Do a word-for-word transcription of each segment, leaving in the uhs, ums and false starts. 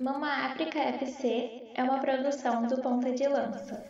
Mama África F C é uma produção do Ponta de Lança.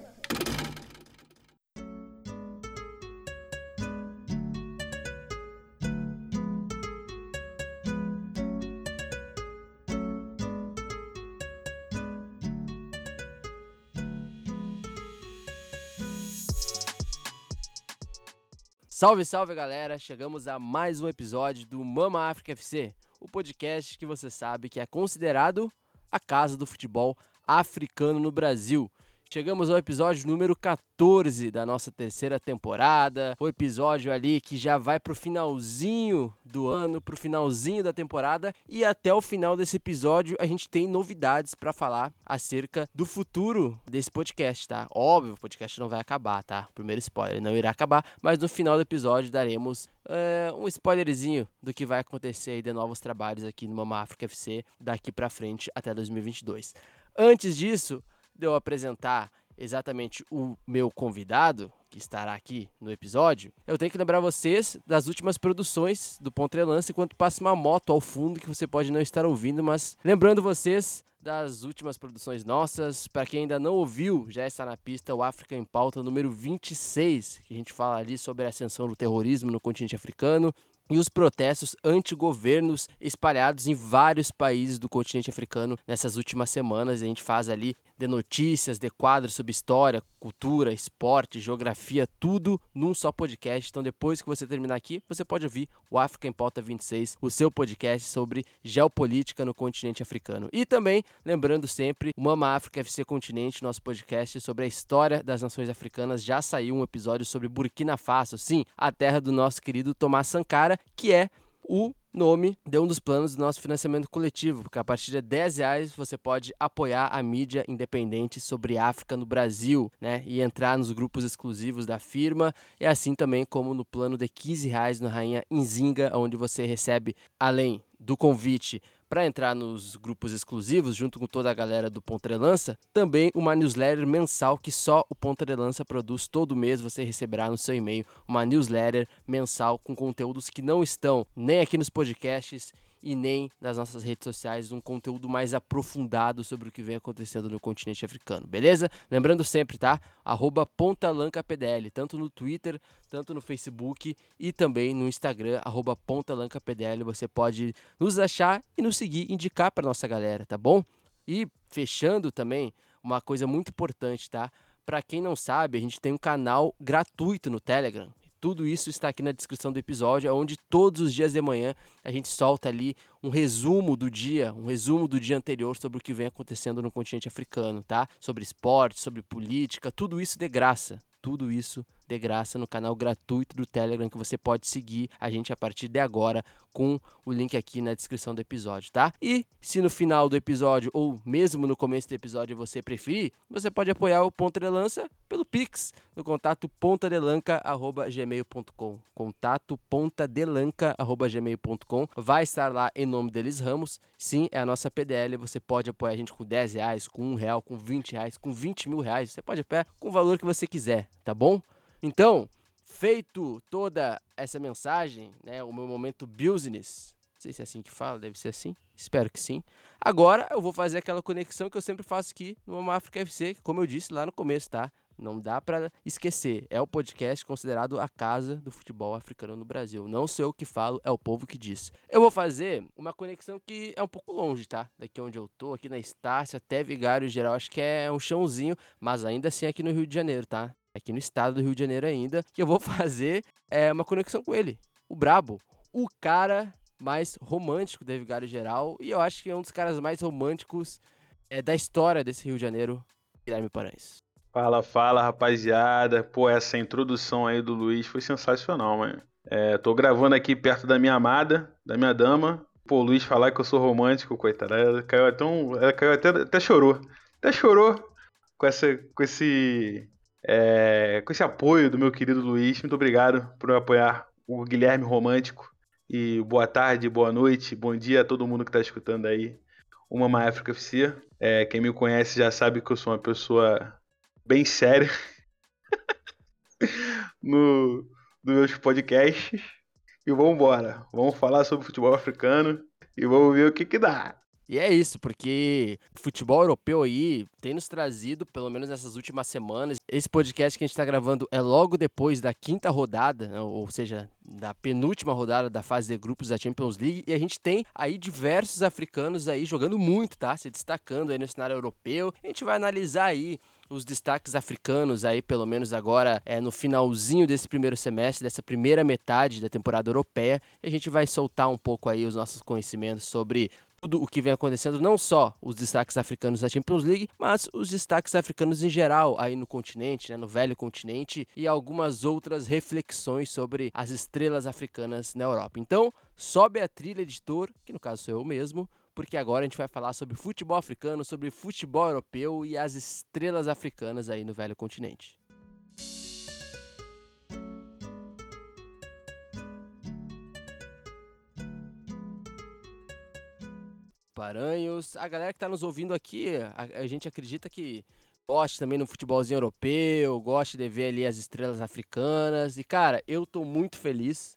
Salve, salve galera! Chegamos a mais um episódio do Mama África F C, o podcast que você sabe que é considerado a casa do futebol africano no Brasil. Chegamos ao episódio número catorze da nossa terceira temporada, o episódio ali que já vai pro finalzinho do ano, pro finalzinho da temporada, e até o final desse episódio a gente tem novidades para falar acerca do futuro desse podcast, tá? Óbvio, o podcast não vai acabar, tá? Primeiro spoiler, não irá acabar, mas no final do episódio daremos É, um spoilerzinho do que vai acontecer aí de novos trabalhos aqui no Mama África F C daqui pra frente até dois mil e vinte e dois. Antes disso, de eu apresentar exatamente o meu convidado, que estará aqui no episódio, eu tenho que lembrar vocês das últimas produções do Ponta de Lança, enquanto passa uma moto ao fundo que você pode não estar ouvindo, mas lembrando vocês das últimas produções nossas. Para quem ainda não ouviu, já está na pista o África em Pauta número vinte e seis, que a gente fala ali sobre a ascensão do terrorismo no continente africano e os protestos anti-governos espalhados em vários países do continente africano nessas últimas semanas. A gente faz ali de notícias, de quadros sobre história, cultura, esporte, geografia, tudo num só podcast. Então depois que você terminar aqui, você pode ouvir o África em Pauta vinte e seis, o seu podcast sobre geopolítica no continente africano. E também, lembrando sempre, o Mama África F C Continente, nosso podcast sobre a história das nações africanas. Já saiu um episódio sobre Burkina Faso, sim, a terra do nosso querido Tomás Sankara, que é o nome de um dos planos do nosso financiamento coletivo, porque a partir de dez reais você pode apoiar a mídia independente sobre África no Brasil, né? E entrar nos grupos exclusivos da firma, e assim também como no plano de quinze reais no Rainha Nzinga, onde você recebe, além do convite para entrar nos grupos exclusivos, junto com toda a galera do Ponta de Lança, também uma newsletter mensal que só o Ponta de Lança produz todo mês. Você receberá no seu e-mail uma newsletter mensal com conteúdos que não estão nem aqui nos podcasts e nem nas nossas redes sociais, um conteúdo mais aprofundado sobre o que vem acontecendo no continente africano, beleza? Lembrando sempre, tá? Arroba PontaLancaPDL, tanto no Twitter, tanto no Facebook e também no Instagram, arroba PontaLancaPDL. Você pode nos achar e nos seguir, indicar para nossa galera, tá bom? E fechando também, uma coisa muito importante, tá? Para quem não sabe, a gente tem um canal gratuito no Telegram. Tudo isso está aqui na descrição do episódio, onde todos os dias de manhã a gente solta ali um resumo do dia, um resumo do dia anterior sobre o que vem acontecendo no continente africano, tá? Sobre esporte, sobre política, tudo isso de graça. Tudo isso de graça no canal gratuito do Telegram, que você pode seguir a gente a partir de agora com o link aqui na descrição do episódio, tá? E se no final do episódio ou mesmo no começo do episódio você preferir, você pode apoiar o Ponta de Lança pelo Pix, no contato pontadelanca arroba gmail ponto com, contato pontadelanca arroba gmail ponto com. Vai estar lá em nome deles Ramos, sim, é a nossa P D L. Você pode apoiar a gente com dez reais, com um real, com vinte reais, com vinte mil reais, você pode apoiar com o valor que você quiser, tá bom? Então, feito toda essa mensagem, né, o meu momento business, não sei se é assim que fala, deve ser assim, espero que sim. Agora eu vou fazer aquela conexão que eu sempre faço aqui no Mama África F C, como eu disse lá no começo, tá? Não dá para esquecer, é o podcast considerado a casa do futebol africano no Brasil. Não sou eu que falo, é o povo que diz. Eu vou fazer uma conexão que é um pouco longe, tá? Daqui onde eu tô, aqui na Estácia, até Vigário Geral, acho que é um chãozinho, mas ainda assim aqui no Rio de Janeiro, tá? Aqui no estado do Rio de Janeiro ainda, que eu vou fazer é, uma conexão com ele, o brabo, o cara mais romântico da Vigário Geral, e eu acho que é um dos caras mais românticos é, da história desse Rio de Janeiro, Guilherme Paranhas. Fala, fala, rapaziada. Pô, essa introdução aí do Luiz foi sensacional, mano. É, tô gravando aqui perto da minha amada, da minha dama. Pô, o Luiz falar que eu sou romântico, coitada, ela caiu até, um, ela caiu até, até chorou, até chorou com, essa, com esse... É, com esse apoio do meu querido Luiz, muito obrigado por apoiar o Guilherme Romântico. E boa tarde, boa noite, bom dia a todo mundo que está escutando aí o Mama África F C. É, quem me conhece já sabe que eu sou uma pessoa bem séria no, nos meus podcasts. E vamos embora, vamos falar sobre futebol africano e vamos ver o que que dá. E é isso, porque o futebol europeu aí tem nos trazido, pelo menos nessas últimas semanas, esse podcast que a gente está gravando é logo depois da quinta rodada, ou seja, da penúltima rodada da fase de grupos da Champions League, e a gente tem aí diversos africanos aí jogando muito, tá? Se destacando aí no cenário europeu. A gente vai analisar aí os destaques africanos aí, pelo menos agora, é, no finalzinho desse primeiro semestre, dessa primeira metade da temporada europeia, e a gente vai soltar um pouco aí os nossos conhecimentos sobre tudo o que vem acontecendo, não só os destaques africanos da Champions League, mas os destaques africanos em geral, aí no continente, né, no velho continente, e algumas outras reflexões sobre as estrelas africanas na Europa. Então, sobe a trilha, editor, que no caso sou eu mesmo, porque agora a gente vai falar sobre futebol africano, sobre futebol europeu e as estrelas africanas aí no velho continente. Paranhos, a galera que está nos ouvindo aqui, a, a gente acredita que goste também no futebolzinho europeu, goste de ver ali as estrelas africanas. E, cara, eu tô muito feliz,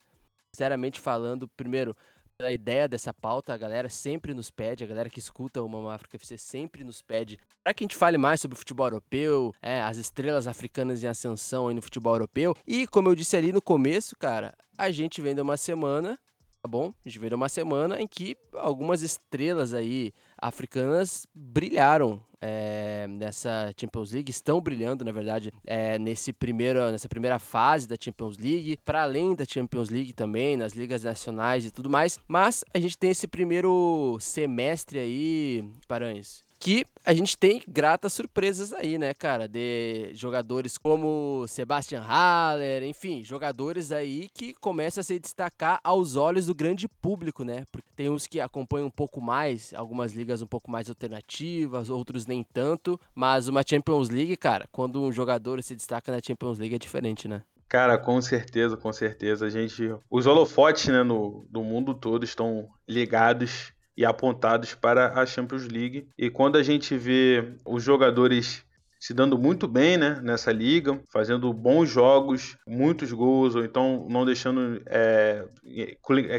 sinceramente falando, primeiro, pela ideia dessa pauta. A galera sempre nos pede, a galera que escuta o Mama África F C sempre nos pede para que a gente fale mais sobre o futebol europeu, é, as estrelas africanas em ascensão aí no futebol europeu. E, como eu disse ali no começo, cara, a gente vem de uma semana... Tá bom? A gente veio uma semana em que algumas estrelas aí africanas brilharam é, nessa Champions League, estão brilhando, na verdade, é, nesse primeiro, nessa primeira fase da Champions League, para além da Champions League também, nas ligas nacionais e tudo mais. Mas a gente tem esse primeiro semestre aí, Paranhas, que a gente tem gratas surpresas aí, né, cara, de jogadores como Sebastian Haller, enfim, jogadores aí que começam a se destacar aos olhos do grande público, né, porque tem uns que acompanham um pouco mais, algumas ligas um pouco mais alternativas, outros nem tanto, mas uma Champions League, cara, quando um jogador se destaca na Champions League é diferente, né? Cara, com certeza, com certeza, a gente, os holofotes, né, no, do mundo todo estão ligados e apontados para a Champions League. E quando a gente vê os jogadores se dando muito bem, né, nessa liga, fazendo bons jogos, muitos gols, ou então não deixando é,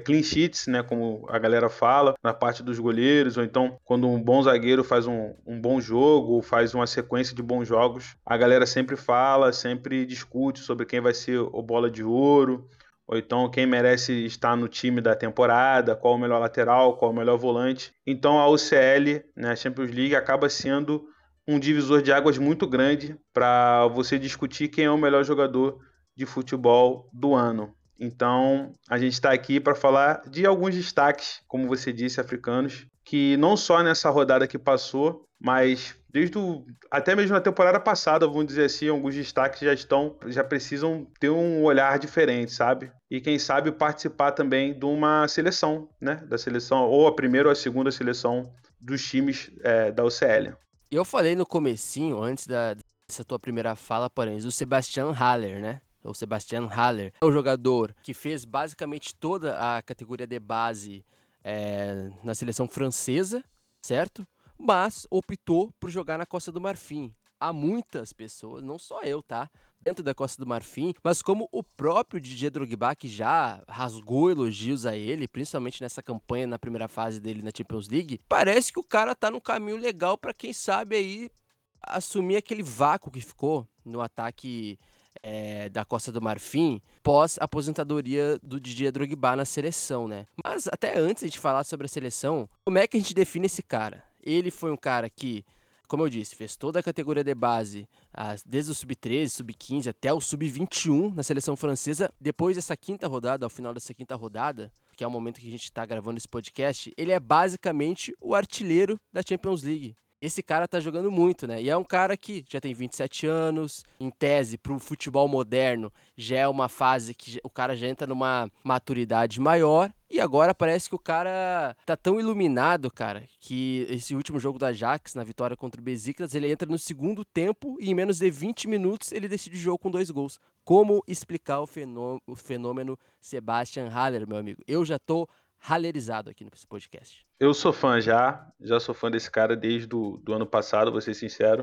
clean sheets, né, como a galera fala, na parte dos goleiros, ou então quando um bom zagueiro faz um, um bom jogo, ou faz uma sequência de bons jogos, a galera sempre fala, sempre discute sobre quem vai ser o bola de ouro, ou então quem merece estar no time da temporada, qual o melhor lateral, qual o melhor volante. Então a U C L, né, a Champions League, acaba sendo um divisor de águas muito grande para você discutir quem é o melhor jogador de futebol do ano. Então a gente está aqui para falar de alguns destaques, como você disse, africanos, que não só nessa rodada que passou, mas desde o, até mesmo na temporada passada, vamos dizer assim, alguns destaques já estão, já precisam ter um olhar diferente, sabe? E quem sabe participar também de uma seleção, né? Da seleção, ou a primeira ou a segunda seleção dos times é, da U C L. Eu falei no comecinho, antes da, dessa tua primeira fala, porém, o Sebastian Haller, né? O Sebastian Haller é um jogador que fez basicamente toda a categoria de base é, na seleção francesa, certo? Mas optou por jogar na Costa do Marfim. Há muitas pessoas, não só eu, tá? Dentro da Costa do Marfim, mas como o próprio Didier Drogba, que já rasgou elogios a ele, principalmente nessa campanha, na primeira fase dele na Champions League, parece que o cara tá no caminho legal pra, quem sabe, aí assumir aquele vácuo que ficou no ataque É, da Costa do Marfim, pós-aposentadoria do Didier Drogba na seleção, né? Mas até antes de falar sobre a seleção, como é que a gente define esse cara? Ele foi um cara que, como eu disse, fez toda a categoria de base, desde o sub treze, sub quinze até o sub vinte e um na seleção francesa. Depois dessa quinta rodada, ao final dessa quinta rodada, que é o momento que a gente está gravando esse podcast, ele é basicamente o artilheiro da Champions League. Esse cara tá jogando muito, né? E é um cara que já tem vinte e sete anos, em tese, pro futebol moderno, já é uma fase que o cara já entra numa maturidade maior, e agora parece que o cara tá tão iluminado, cara, que esse último jogo da Ajax, na vitória contra o Besiktas, ele entra no segundo tempo e em menos de vinte minutos ele decide o jogo com dois gols. Como explicar o fenômeno, o fenômeno Sebastian Haller, meu amigo? Eu já tô Hallerizado aqui nesse podcast. Eu sou fã já, já sou fã desse cara desde do, do ano passado, vou ser sincero.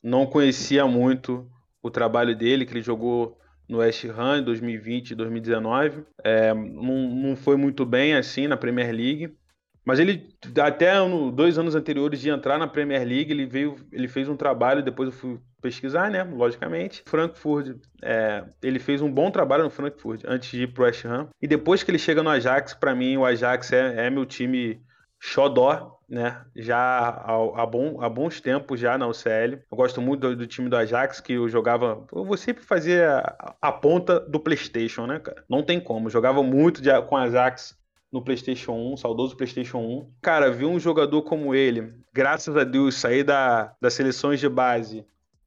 Não conhecia muito o trabalho dele, que ele jogou no West Ham em dois mil e vinte e dois mil e dezenove. É, não, não foi muito bem assim na Premier League, Mas ele, até no, dois anos anteriores de entrar na Premier League, ele veio, ele fez um trabalho, depois eu fui pesquisar, né, logicamente. Frankfurt, é, ele fez um bom trabalho no Frankfurt, antes de ir pro West Ham. E depois que ele chega no Ajax, para mim, o Ajax é, é meu time xodó, né, já há, há, bom, há bons tempos já na U C L. Eu gosto muito do, do time do Ajax, que eu jogava... Eu vou sempre fazer a, a ponta do PlayStation, né, cara? Não tem como. Eu jogava muito de, com o Ajax no PlayStation um, saudoso PlayStation um. Cara, vi um jogador como ele, graças a Deus, sair da, das seleções de base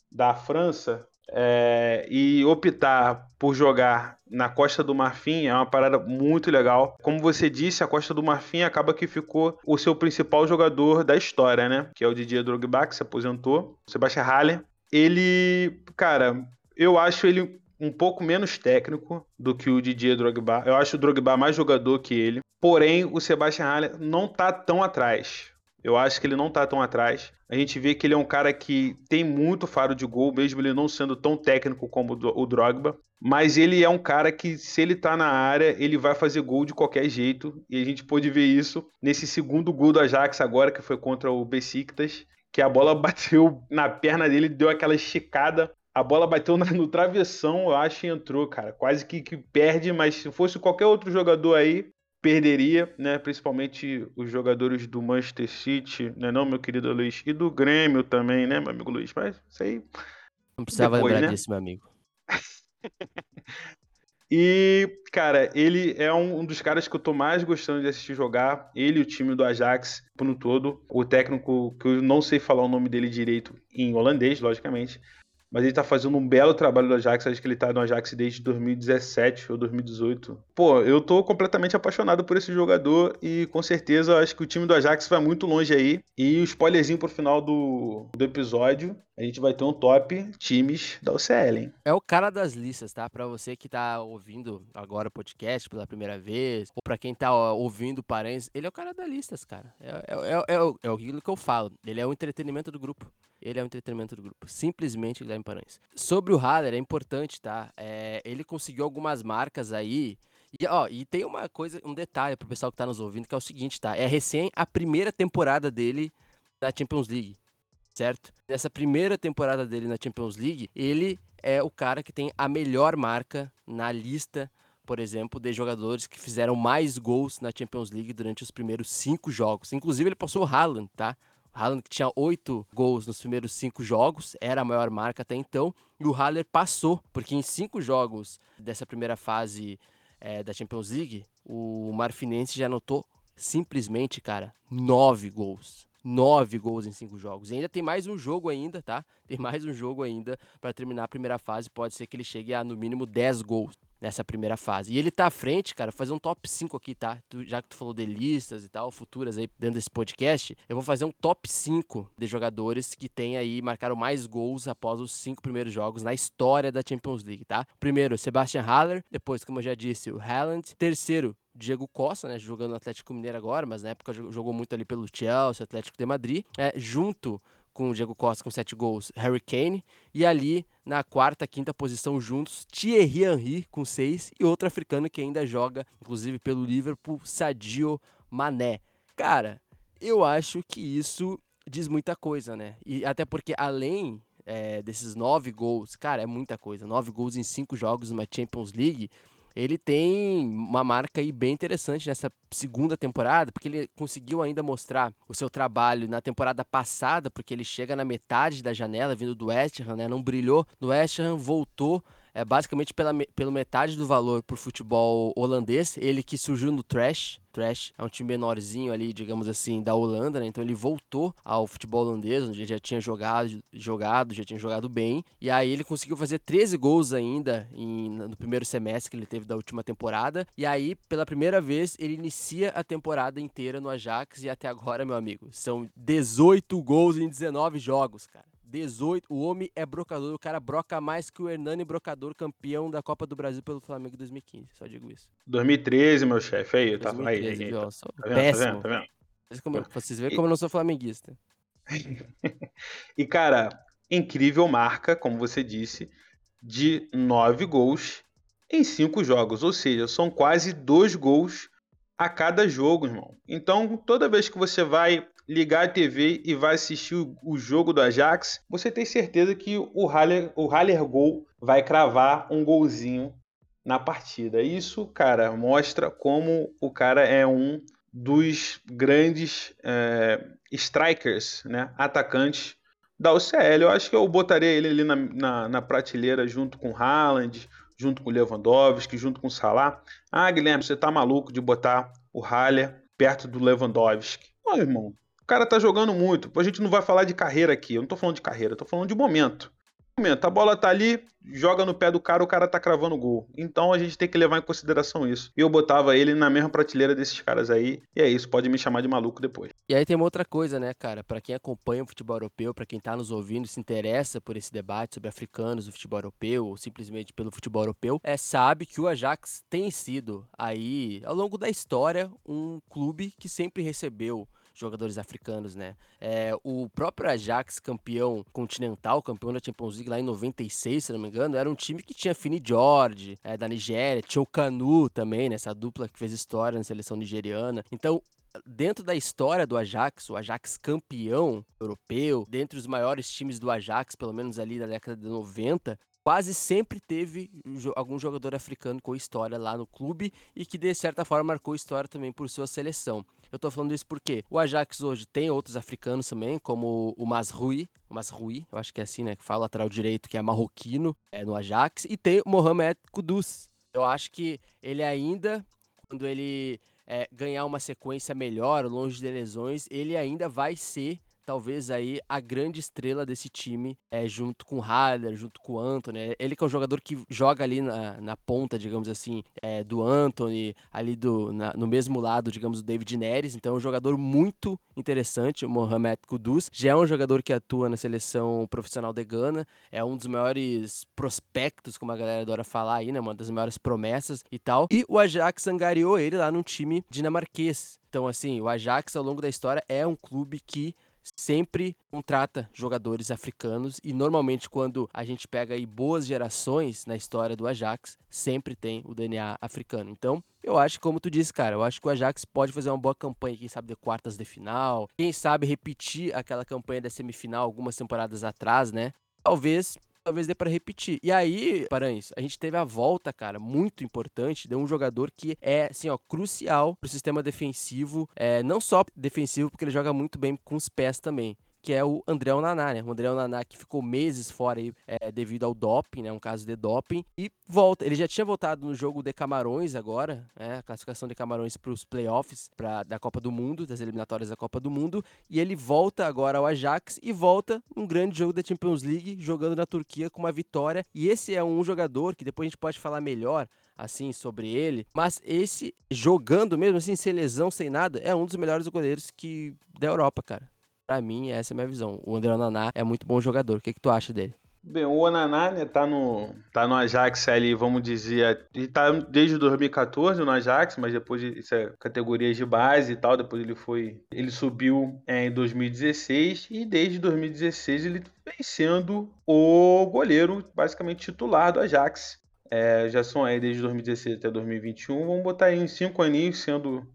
da França é, e optar por jogar na Costa do Marfim é uma parada muito legal. Como você disse, a Costa do Marfim acaba que ficou o seu principal jogador da história, né? Que é o Didier Drogba, que se aposentou. O Sebastian Haller. Ele, cara, eu acho ele um pouco menos técnico do que o Didier Drogba. Eu acho o Drogba mais jogador que ele. Porém, o Sebastian Haller não tá tão atrás. Eu acho que ele não tá tão atrás. A gente vê que ele é um cara que tem muito faro de gol, mesmo ele não sendo tão técnico como o Drogba. Mas ele é um cara que, se ele tá na área, ele vai fazer gol de qualquer jeito. E a gente pôde ver isso nesse segundo gol do Ajax agora, que foi contra o Besiktas, que a bola bateu na perna dele, deu aquela esticada. A bola bateu no travessão, eu acho, e entrou, cara. Quase que, que perde, mas se fosse qualquer outro jogador aí, perderia, né? Principalmente os jogadores do Manchester City, né, não, meu querido Luiz? E do Grêmio também, né, meu amigo Luiz? Mas isso aí... Não precisava depois, lembrar né? disso, meu amigo. E, cara, ele é um, um dos caras que eu tô mais gostando de assistir jogar. Ele e o time do Ajax, por um todo. O técnico, que eu não sei falar o nome dele direito em holandês, logicamente. Mas ele tá fazendo um belo trabalho do Ajax. Acho que ele tá no Ajax desde dois mil e dezessete ou dois mil e dezoito. Pô, eu tô completamente apaixonado por esse jogador e com certeza acho que o time do Ajax vai muito longe aí. E o spoilerzinho pro final do, do episódio, a gente vai ter um top times da U C L, hein? É o cara das listas, tá? Pra você que tá ouvindo agora o podcast pela primeira vez, ou pra quem tá ouvindo parentes, ele é o cara das listas, cara. É, é, é, é, é aquilo que eu falo. Ele é o entretenimento do grupo. Ele é o entretenimento do grupo. Simplesmente Guilherme Paranhas. Sobre o Haller, é importante, tá? É, ele conseguiu algumas marcas aí. E, ó, e tem uma coisa, um detalhe pro pessoal que tá nos ouvindo, que é o seguinte, tá? É recém a primeira temporada dele na Champions League, certo? Nessa primeira temporada dele na Champions League, ele é o cara que tem a melhor marca na lista, por exemplo, de jogadores que fizeram mais gols na Champions League durante os primeiros cinco jogos. Inclusive, ele passou o Haaland, tá? Haaland, que tinha oito gols nos primeiros cinco jogos, era a maior marca até então, e o Haller passou, porque em cinco jogos dessa primeira fase é, da Champions League, o marfinense já anotou simplesmente, cara, nove gols. Nove gols em cinco jogos. E ainda tem mais um jogo ainda, tá? Tem mais um jogo ainda para terminar a primeira fase. Pode ser que ele chegue a, no mínimo, dez gols nessa primeira fase. E ele tá à frente, cara, vou fazer um top cinco aqui, tá? Tu, já que tu falou de listas e tal, futuras aí dentro desse podcast, eu vou fazer um top cinco de jogadores que tem aí, marcaram mais gols após os cinco primeiros jogos na história da Champions League, tá? Primeiro, Sebastian Haller. Depois, como eu já disse, o Haaland. Terceiro, Diego Costa, né, jogando no Atlético Mineiro agora, mas na época jogou muito ali pelo Chelsea, Atlético de Madrid, é, junto com o Diego Costa com sete gols, Harry Kane, e ali na quarta, quinta posição juntos, Thierry Henry com seis, e outro africano que ainda joga, inclusive pelo Liverpool, Sadio Mané. Cara, eu acho que isso diz muita coisa, né, e até porque além... É, desses nove gols, cara, é muita coisa, nove gols em cinco jogos numa Champions League, ele tem uma marca aí bem interessante nessa segunda temporada, porque ele conseguiu ainda mostrar o seu trabalho na temporada passada, porque ele chega na metade da janela, vindo do West Ham, né, não brilhou, no West Ham voltou, é, basicamente pela, pela metade do valor pro futebol holandês, ele que surgiu no Trash, Trash é um time menorzinho ali, digamos assim, da Holanda, né? Então ele voltou ao futebol holandês, onde ele já tinha jogado, jogado, já tinha jogado bem. E aí ele conseguiu fazer treze gols ainda em, no primeiro semestre que ele teve da última temporada. E aí, pela primeira vez, ele inicia a temporada inteira no Ajax. E até agora, meu amigo, são dezoito gols em dezenove jogos, cara. dezoito, o homem é brocador, o cara broca mais que o Hernani Brocador, campeão da Copa do Brasil pelo Flamengo em dois mil e quinze, só digo isso. dois mil e treze, meu chefe, aí, tá aí. Aí, aí ó, tá, tá vendo, péssimo. Tá vendo, tá vendo? Vocês veem como eu não sou flamenguista. E, cara, incrível marca, como você disse, de nove gols em cinco jogos, ou seja, são quase dois gols a cada jogo, irmão. Então, toda vez que você vai ligar a T V e vai assistir o jogo do Ajax, você tem certeza que o Haller, o Haller Gol vai cravar um golzinho na partida. Isso, cara, mostra como o cara é um dos grandes é, strikers, né, atacantes da U C L. Eu acho que eu botaria ele ali na, na, na prateleira junto com o Haaland, junto com o Lewandowski, junto com o Salah. Ah, Guilherme, você tá maluco de botar o Haller perto do Lewandowski. Não, irmão, o cara tá jogando muito. A gente não vai falar de carreira aqui, eu não tô falando de carreira, eu tô falando de momento. A bola tá ali, joga no pé do cara, o cara tá cravando o gol. Então a gente tem que levar em consideração isso. E eu botava ele na mesma prateleira desses caras aí. E é isso, pode me chamar de maluco depois. E aí tem uma outra coisa, né, cara? Pra quem acompanha o futebol europeu, pra quem tá nos ouvindo, se interessa por esse debate sobre africanos, o futebol europeu, ou simplesmente pelo futebol europeu, é, sabe que o Ajax tem sido aí, ao longo da história, um clube que sempre recebeu jogadores africanos, né? É, o próprio Ajax, campeão continental, campeão da Champions League lá em noventa e seis, se não me engano, era um time que tinha Fini George, é, da Nigéria, tinha o Kanu também, né? Essa dupla que fez história na seleção nigeriana. Então, dentro da história do Ajax, o Ajax campeão europeu, dentre os maiores times do Ajax, pelo menos ali da década de noventa, quase sempre teve algum jogador africano com história lá no clube e que, de certa forma, marcou história também por sua seleção. Eu tô falando isso porque o Ajax hoje tem outros africanos também, como o Mazrui, o Mazrui, eu acho que é assim, né, que fala lateral direito, que é marroquino, é, no Ajax, e tem o Mohamed Kudus. Eu acho que ele ainda, quando ele é, ganhar uma sequência melhor, longe de lesões, ele ainda vai ser, talvez, aí a grande estrela desse time, é, junto com o Haller, junto com o Antony. Ele que é um jogador que joga ali na, na ponta, digamos assim, é, do Antony, ali do, na, no mesmo lado, digamos, do David Neres. Então é um jogador muito interessante, o Mohamed Kudus. Já é um jogador que atua na seleção profissional de Gana, é um dos maiores prospectos, como a galera adora falar aí, né? Uma das maiores promessas e tal. E o Ajax angariou ele lá num time dinamarquês. Então, assim, o Ajax, ao longo da história, é um clube que sempre contrata jogadores africanos e normalmente quando a gente pega aí boas gerações na história do Ajax, sempre tem o D N A africano. Então, eu acho, como tu disse, cara, eu acho que o Ajax pode fazer uma boa campanha, quem sabe de quartas de final, quem sabe repetir aquela campanha da semifinal algumas temporadas atrás, né? Talvez... Talvez dê para repetir. E aí, Paranhas, a gente teve a volta, cara, muito importante, de um jogador que é, assim, ó, crucial pro sistema defensivo, é, não só defensivo, porque ele joga muito bem com os pés também, que é o André Onana, né? O André Onana que ficou meses fora aí, é, devido ao doping, né? Um caso de doping, e volta. Ele já tinha voltado no jogo de Camarões agora, né? A classificação de Camarões para os playoffs pra, da Copa do Mundo, das eliminatórias da Copa do Mundo, e ele volta agora ao Ajax e volta num grande jogo da Champions League, jogando na Turquia com uma vitória, e esse é um jogador que depois a gente pode falar melhor, assim, sobre ele, mas esse, jogando mesmo assim, sem lesão, sem nada, é um dos melhores goleiros que, da Europa, cara. Pra mim, essa é a minha visão. O André Onana é muito bom jogador. O que, que tu acha dele? Bem, o Onana, né, tá no, tá no Ajax ali, vamos dizer, ele tá desde dois mil e catorze no Ajax, mas depois isso é categorias de base e tal, depois ele foi, ele subiu é, em dois mil e dezesseis e desde dois mil e dezesseis ele vem sendo o goleiro basicamente titular do Ajax. É, já são aí desde dois mil e dezesseis até dois mil e vinte e um, vamos botar aí uns cinco aninhos sendo,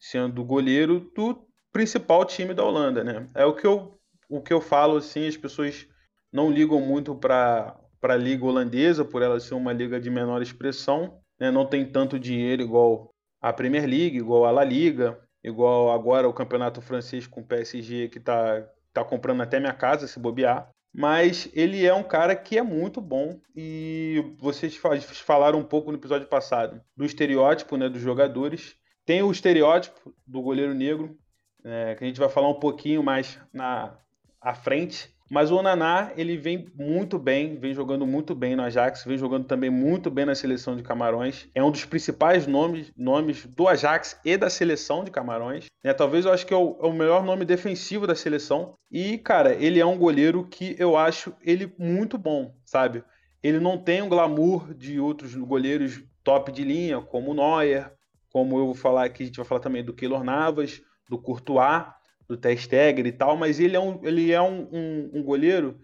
sendo goleiro do principal time da Holanda, né? É o que eu, o que eu falo, assim, as pessoas não ligam muito para a liga holandesa, por ela ser uma liga de menor expressão, né? Não tem tanto dinheiro igual a Premier League, igual a La Liga, igual agora o campeonato francês com o P S G, que tá, tá comprando até minha casa, se bobear. Mas ele é um cara que é muito bom e vocês falaram um pouco no episódio passado do estereótipo, né, dos jogadores. Tem o estereótipo do goleiro negro, É, que a gente vai falar um pouquinho mais na, à frente, mas o Onaná, ele vem muito bem, vem jogando muito bem no Ajax, vem jogando também muito bem na seleção de Camarões, é um dos principais nomes, nomes do Ajax e da seleção de Camarões, é, talvez eu acho que é o, é o melhor nome defensivo da seleção, e cara, ele é um goleiro que eu acho ele muito bom, sabe? Ele não tem o glamour de outros goleiros top de linha, como o Neuer, como eu vou falar aqui, a gente vai falar também do Keylor Navas, do Courtois, do Ter Stegen e tal, mas ele é, um, ele é um, um, um goleiro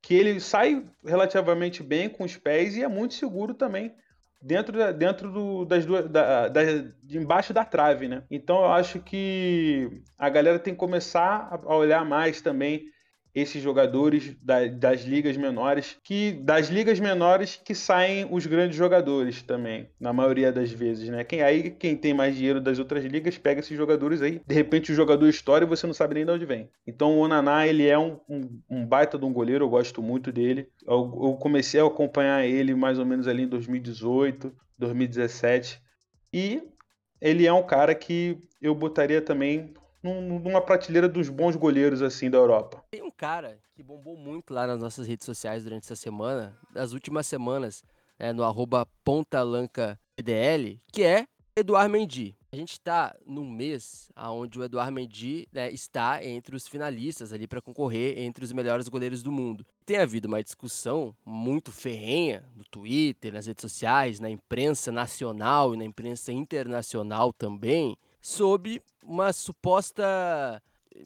que ele sai relativamente bem com os pés e é muito seguro também dentro, da, dentro do, das duas, da, da, de embaixo da trave, né? Então eu acho que a galera tem que começar a olhar mais também esses jogadores da, das ligas menores, que das ligas menores que saem os grandes jogadores também, na maioria das vezes, né? Quem, aí quem tem mais dinheiro das outras ligas pega esses jogadores aí, de repente o jogador estoura e você não sabe nem de onde vem. Então o Onaná, ele é um, um, um baita de um goleiro, eu gosto muito dele. Eu, eu comecei a acompanhar ele mais ou menos ali em dois mil e dezoito, dois mil e dezessete, e ele é um cara que eu botaria também numa prateleira dos bons goleiros assim da Europa. Tem um cara que bombou muito lá nas nossas redes sociais durante essa semana, nas últimas semanas, né, no arroba pontalanca P D L, que é Édouard Mendy. A gente está num mês onde o Édouard Mendy, né, está entre os finalistas ali para concorrer entre os melhores goleiros do mundo. Tem havido uma discussão muito ferrenha no Twitter, nas redes sociais, na imprensa nacional e na imprensa internacional também, sobre uma suposta,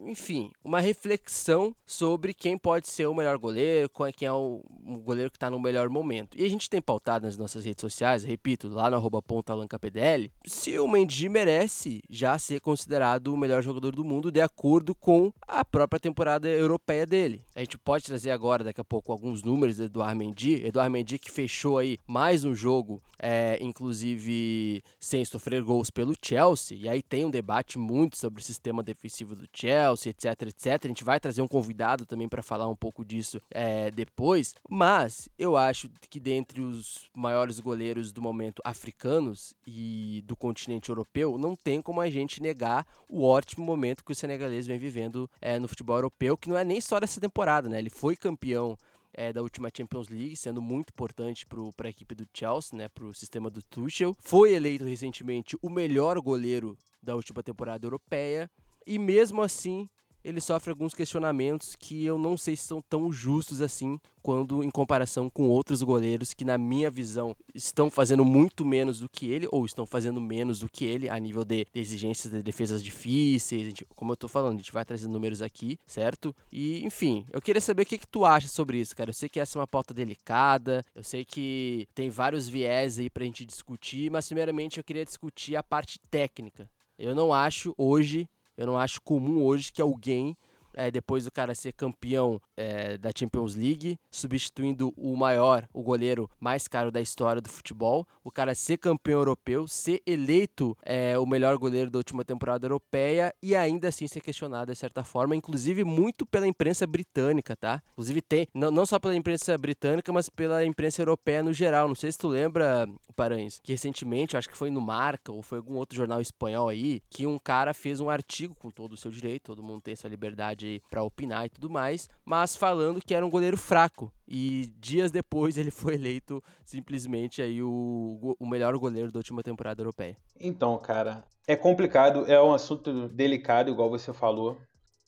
enfim, uma reflexão sobre quem pode ser o melhor goleiro, quem é o goleiro que está no melhor momento. E a gente tem pautado nas nossas redes sociais, repito, lá no arroba pontalanca P D L, se o Mendy merece já ser considerado o melhor jogador do mundo de acordo com a própria temporada europeia dele. A gente pode trazer agora, daqui a pouco, alguns números do Édouard Mendy. Édouard Mendy que fechou aí mais um jogo, é, inclusive sem sofrer gols pelo Chelsea, e aí tem um debate muito sobre o sistema defensivo do Chelsea, etc, etc. A gente vai trazer um convidado também para falar um pouco disso é, depois, mas eu acho que dentre os maiores goleiros do momento africanos e do continente europeu, não tem como a gente negar o ótimo momento que o senegalês vem vivendo é, no futebol europeu, que não é nem só dessa temporada, né? Ele foi campeão É, da última Champions League, sendo muito importante para a equipe do Chelsea, né, para o sistema do Tuchel. Foi eleito recentemente o melhor goleiro da última temporada europeia e mesmo assim ele sofre alguns questionamentos que eu não sei se são tão justos assim quando em comparação com outros goleiros que, na minha visão, estão fazendo muito menos do que ele ou estão fazendo menos do que ele a nível de exigências de defesas difíceis. Gente, como eu tô falando, a gente vai trazer números aqui, certo? E, enfim, eu queria saber o que, que tu acha sobre isso, cara. Eu sei que essa é uma pauta delicada, eu sei que tem vários viés aí pra gente discutir, mas, primeiramente, eu queria discutir a parte técnica. Eu não acho hoje... Eu não acho comum hoje que alguém, é, depois do cara ser campeão é, da Champions League, substituindo o maior, o goleiro mais caro da história do futebol, o cara ser campeão europeu, ser eleito é, o melhor goleiro da última temporada europeia e ainda assim ser questionado de certa forma, inclusive muito pela imprensa britânica, tá? Inclusive tem, não, não só pela imprensa britânica, mas pela imprensa europeia no geral. Não sei se tu lembra, Paranhas, que recentemente, acho que foi no Marca ou foi algum outro jornal espanhol aí, que um cara fez um artigo com todo o seu direito, todo mundo tem essa liberdade para opinar e tudo mais, mas falando que era um goleiro fraco. E dias depois ele foi eleito simplesmente aí o, o melhor goleiro da última temporada europeia. Então, cara, é complicado, é um assunto delicado, igual você falou.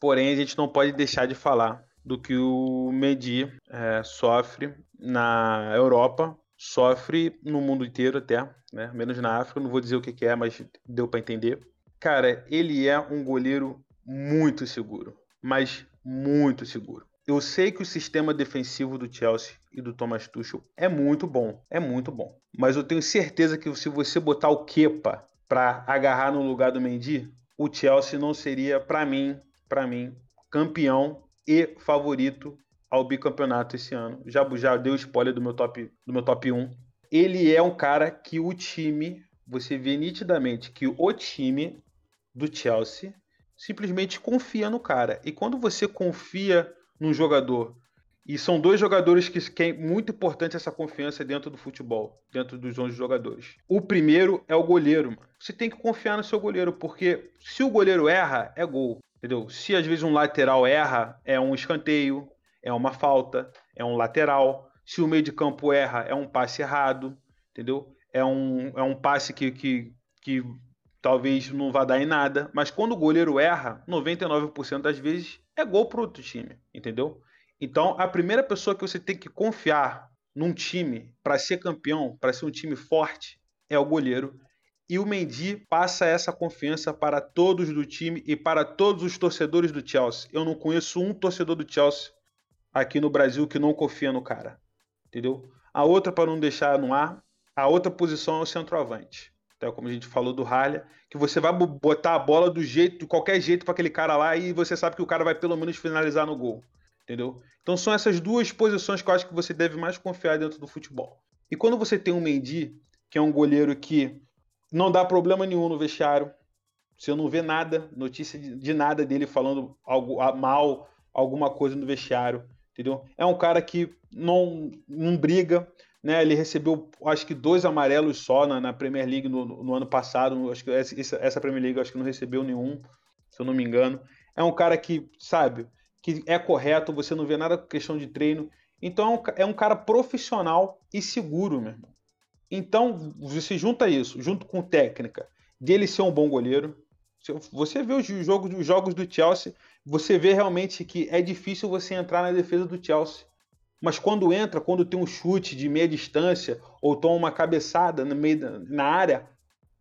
Porém, a gente não pode deixar de falar do que o Mendy é, sofre na Europa, sofre no mundo inteiro até, né? Menos na África, não vou dizer o que, que é, mas deu para entender. Cara, ele é um goleiro muito seguro, mas muito seguro. Eu sei que o sistema defensivo do Chelsea e do Thomas Tuchel é muito bom, é muito bom. Mas eu tenho certeza que se você botar o Kepa para agarrar no lugar do Mendy, o Chelsea não seria, para mim, para mim, campeão e favorito ao bicampeonato esse ano. Já, já deu spoiler do meu, top, do meu top um. Ele é um cara que o time, você vê nitidamente que o time do Chelsea simplesmente confia no cara. E quando você confia num jogador, e são dois jogadores que, que é muito importante essa confiança dentro do futebol, dentro dos onze jogadores. O primeiro é o goleiro, mano. Você tem que confiar no seu goleiro, porque se o goleiro erra, é gol, entendeu? Se às vezes um lateral erra, é um escanteio, é uma falta, é um lateral. Se o meio de campo erra, é um passe errado, entendeu? É um, é um passe que, que, que talvez não vá dar em nada, mas quando o goleiro erra, noventa e nove por cento das vezes é gol para outro time, entendeu? Então, a primeira pessoa que você tem que confiar num time para ser campeão, para ser um time forte, é o goleiro. E o Mendy passa essa confiança para todos do time e para todos os torcedores do Chelsea. Eu não conheço um torcedor do Chelsea aqui no Brasil que não confia no cara, entendeu? A outra, para não deixar no ar, A outra posição é o centroavante. Então, como a gente falou do Haller, que você vai botar a bola do jeito, de qualquer jeito para aquele cara lá e você sabe que o cara vai pelo menos finalizar no gol. Entendeu? Então são essas duas posições que eu acho que você deve mais confiar dentro do futebol. E quando você tem um Mendy, que é um goleiro que não dá problema nenhum no vestiário, você não vê nada, notícia de nada dele falando algo mal, alguma coisa no vestiário, entendeu? É um cara que não, não briga, né? Ele recebeu, acho que dois amarelos só na, na Premier League no, no ano passado, acho que essa, essa Premier League acho que não recebeu nenhum, se eu não me engano. É um cara que, sabe, que é correto, você não vê nada com questão de treino. Então é um cara profissional e seguro, meu irmão. Então você junta isso, junto com técnica, dele ser um bom goleiro. Você vê os jogos, os jogos do Chelsea, você vê realmente que é difícil você entrar na defesa do Chelsea. Mas quando entra, quando tem um chute de meia distância ou toma uma cabeçada no meio da, na área,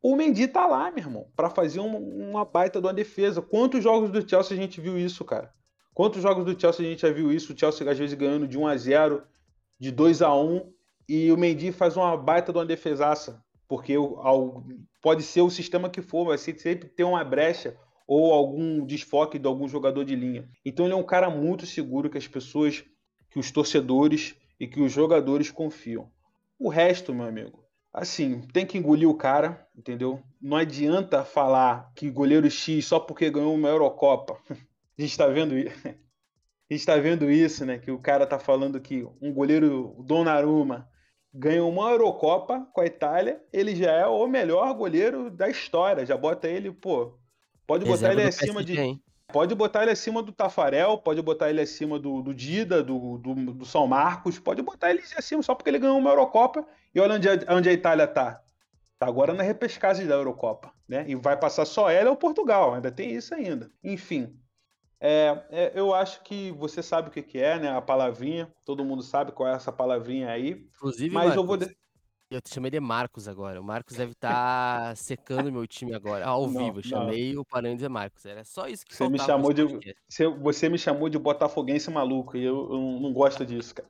o Mendy tá lá, meu irmão, para fazer uma, uma baita de uma defesa. Quantos jogos do Chelsea a gente viu isso, cara? Quantos jogos do Chelsea a gente já viu isso? O Chelsea às vezes ganhando de um a zero, de dois a um, e o Mendy faz uma baita de uma defesaça, porque pode ser o sistema que for, vai sempre ter uma brecha ou algum desfoque de algum jogador de linha. Então ele é um cara muito seguro que as pessoas, que os torcedores e que os jogadores confiam. O resto, meu amigo, assim, tem que engolir o cara, entendeu? Não adianta falar que goleiro X só porque ganhou uma Eurocopa. A gente está vendo, tá vendo isso, né? Que o cara tá falando que um goleiro Donnarumma ganhou uma Eurocopa com a Itália, ele já é o melhor goleiro da história. Já bota ele, pô. Pode botar Exemplo ele acima P S G, de. Hein? Pode botar ele acima do Tafarel, pode botar ele acima do, do Dida, do, do, do São Marcos, pode botar ele acima só porque ele ganhou uma Eurocopa. E olha onde a, onde a Itália tá. Tá agora na repescagem da Eurocopa, né? E vai passar só ela ou Portugal. Ainda tem isso ainda. Enfim. É, é, eu acho que você sabe o que, que é, né? A palavrinha. Todo mundo sabe qual é essa palavrinha aí. Inclusive, mas Marcos, eu vou. De... Eu te chamei de Marcos agora. O Marcos deve estar tá secando meu time agora, ao não, vivo. Eu chamei não. o Paranhas de Marcos. Era só isso que você me chamou de você, você me chamou de botafoguense maluco e eu, eu não gosto disso, cara.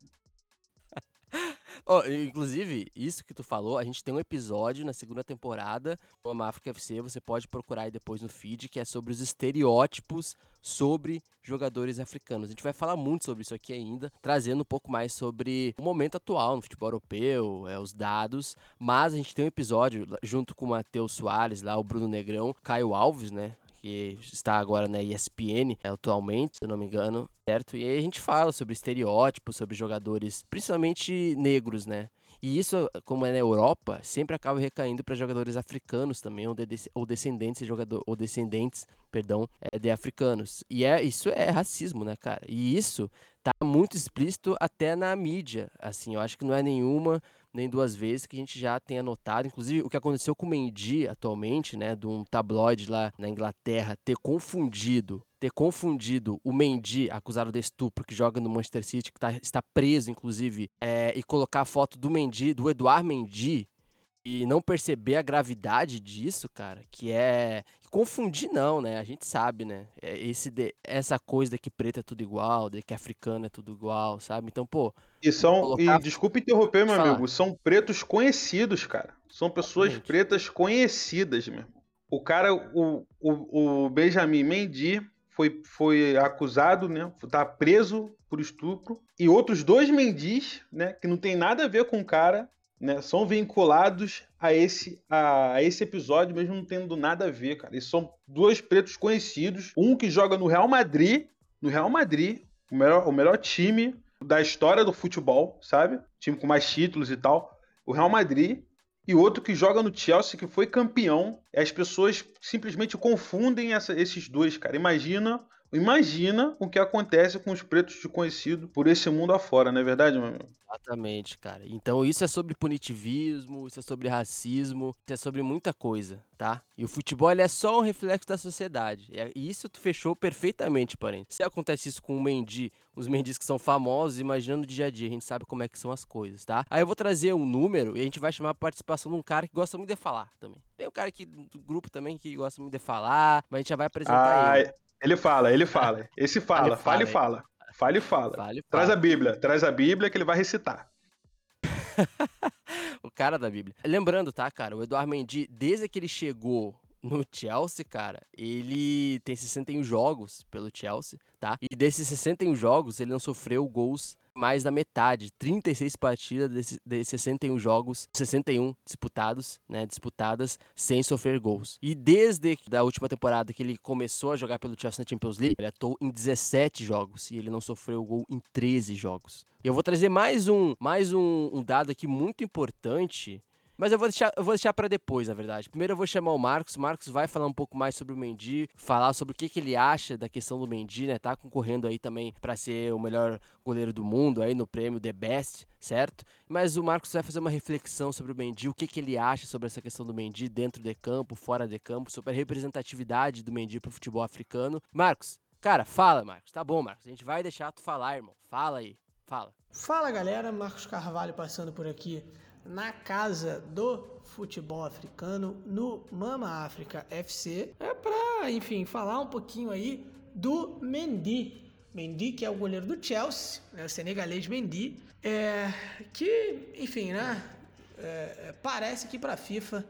Oh, inclusive, isso que tu falou, a gente tem um episódio na segunda temporada do Mama África F C, você pode procurar aí depois no feed, que é sobre os estereótipos sobre jogadores africanos. A gente vai falar muito sobre isso aqui ainda, trazendo um pouco mais sobre o momento atual no futebol europeu, é, os dados, mas a gente tem um episódio junto com o Matheus Soares, lá, o Bruno Negrão, Caio Alves, né? Que está agora na E S P N atualmente, se eu não me engano, certo? E aí a gente fala sobre estereótipos, sobre jogadores, principalmente negros, né? E isso, como é na Europa, sempre acaba recaindo para jogadores africanos também, ou, de, ou descendentes, jogador, ou descendentes, perdão, de africanos. E é, isso é racismo, né, cara? E isso tá muito explícito até na mídia, assim, eu acho que não é nenhuma... nem duas vezes que a gente já tenha notado, inclusive o que aconteceu com o Mendy atualmente, né, de um tabloide lá na Inglaterra ter confundido, ter confundido o Mendy, acusado de estupro, que joga no Manchester City, que tá, está preso, inclusive, é, e colocar a foto do Mendy, do Édouard Mendy, e não perceber a gravidade disso, cara, que é... Confundir não, né? A gente sabe, né? Esse de... Essa coisa de que preto é tudo igual, de que africano é tudo igual, sabe? Então, pô... E são... Colocar... E, desculpa interromper, meu amigo. São pretos conhecidos, cara. São pessoas Exatamente. pretas conhecidas, meu irmão. O cara, o, o, o Benjamin Mendy foi, foi acusado, né? Tá preso por estupro. E outros dois Mendys, né? Que não tem nada a ver com o cara... Né, são vinculados a esse, a, a esse episódio, mesmo não tendo nada a ver, cara. Eles são dois pretos conhecidos, um que joga no Real Madrid, no Real Madrid, o melhor, o melhor time da história do futebol, sabe? Time com mais títulos e tal, o Real Madrid, e outro que joga no Chelsea, que foi campeão. As pessoas simplesmente confundem essa, esses dois, cara. Imagina, imagina o que acontece com os pretos desconhecidos por esse mundo afora, não é verdade, meu amigo? Exatamente, cara. Então isso é sobre punitivismo, isso é sobre racismo, isso é sobre muita coisa, tá? E o futebol ele é só um reflexo da sociedade. E isso tu fechou perfeitamente, porém. Se acontece isso com o Mendy, os Mendys que são famosos, imaginando o dia a dia, a gente sabe como é que são as coisas, tá? Aí eu vou trazer um número e a gente vai chamar a participação de um cara que gosta muito de falar também. Tem um cara que, do grupo também que gosta muito de falar, mas a gente já vai apresentar ah, ele. Ele fala, ele fala. Esse fala, fala e fala. Fala e fala. Fala, fala. Traz a Bíblia, traz a Bíblia que ele vai recitar. O cara da Bíblia. Lembrando, tá, cara, o Édouard Mendy, desde que ele chegou no Chelsea, cara, ele tem sessenta e um jogos pelo Chelsea, tá? E desses sessenta e um jogos, ele não sofreu gols mais da metade. trinta e seis partidas desses de sessenta e um jogos, sessenta e um disputados, né, disputadas sem sofrer gols. E desde a última temporada que ele começou a jogar pelo Chelsea na Champions League, ele atuou em dezessete jogos e ele não sofreu gol em treze jogos. E eu vou trazer mais um, mais um, um dado aqui muito importante. Mas eu vou deixar, eu vou deixar para depois, na verdade. Primeiro eu vou chamar o Marcos. O Marcos vai falar um pouco mais sobre o Mendy, falar sobre o que, que ele acha da questão do Mendy, né? Tá concorrendo aí também para ser o melhor goleiro do mundo aí no prêmio The Best, certo? Mas o Marcos vai fazer uma reflexão sobre o Mendy, o que, que ele acha sobre essa questão do Mendy dentro de campo, fora de campo, sobre a representatividade do Mendy pro futebol africano. Marcos, cara, fala, Marcos. Tá bom, Marcos. A gente vai deixar tu falar, irmão. Fala aí. Fala. Fala, galera. Marcos Carvalho passando por aqui na casa do futebol africano, no Mama África F C, é para, enfim, falar um pouquinho aí do Mendy. Mendy, que é o goleiro do Chelsea, né, o senegalês Mendy, é, que, enfim, né, é, parece que para a FIFA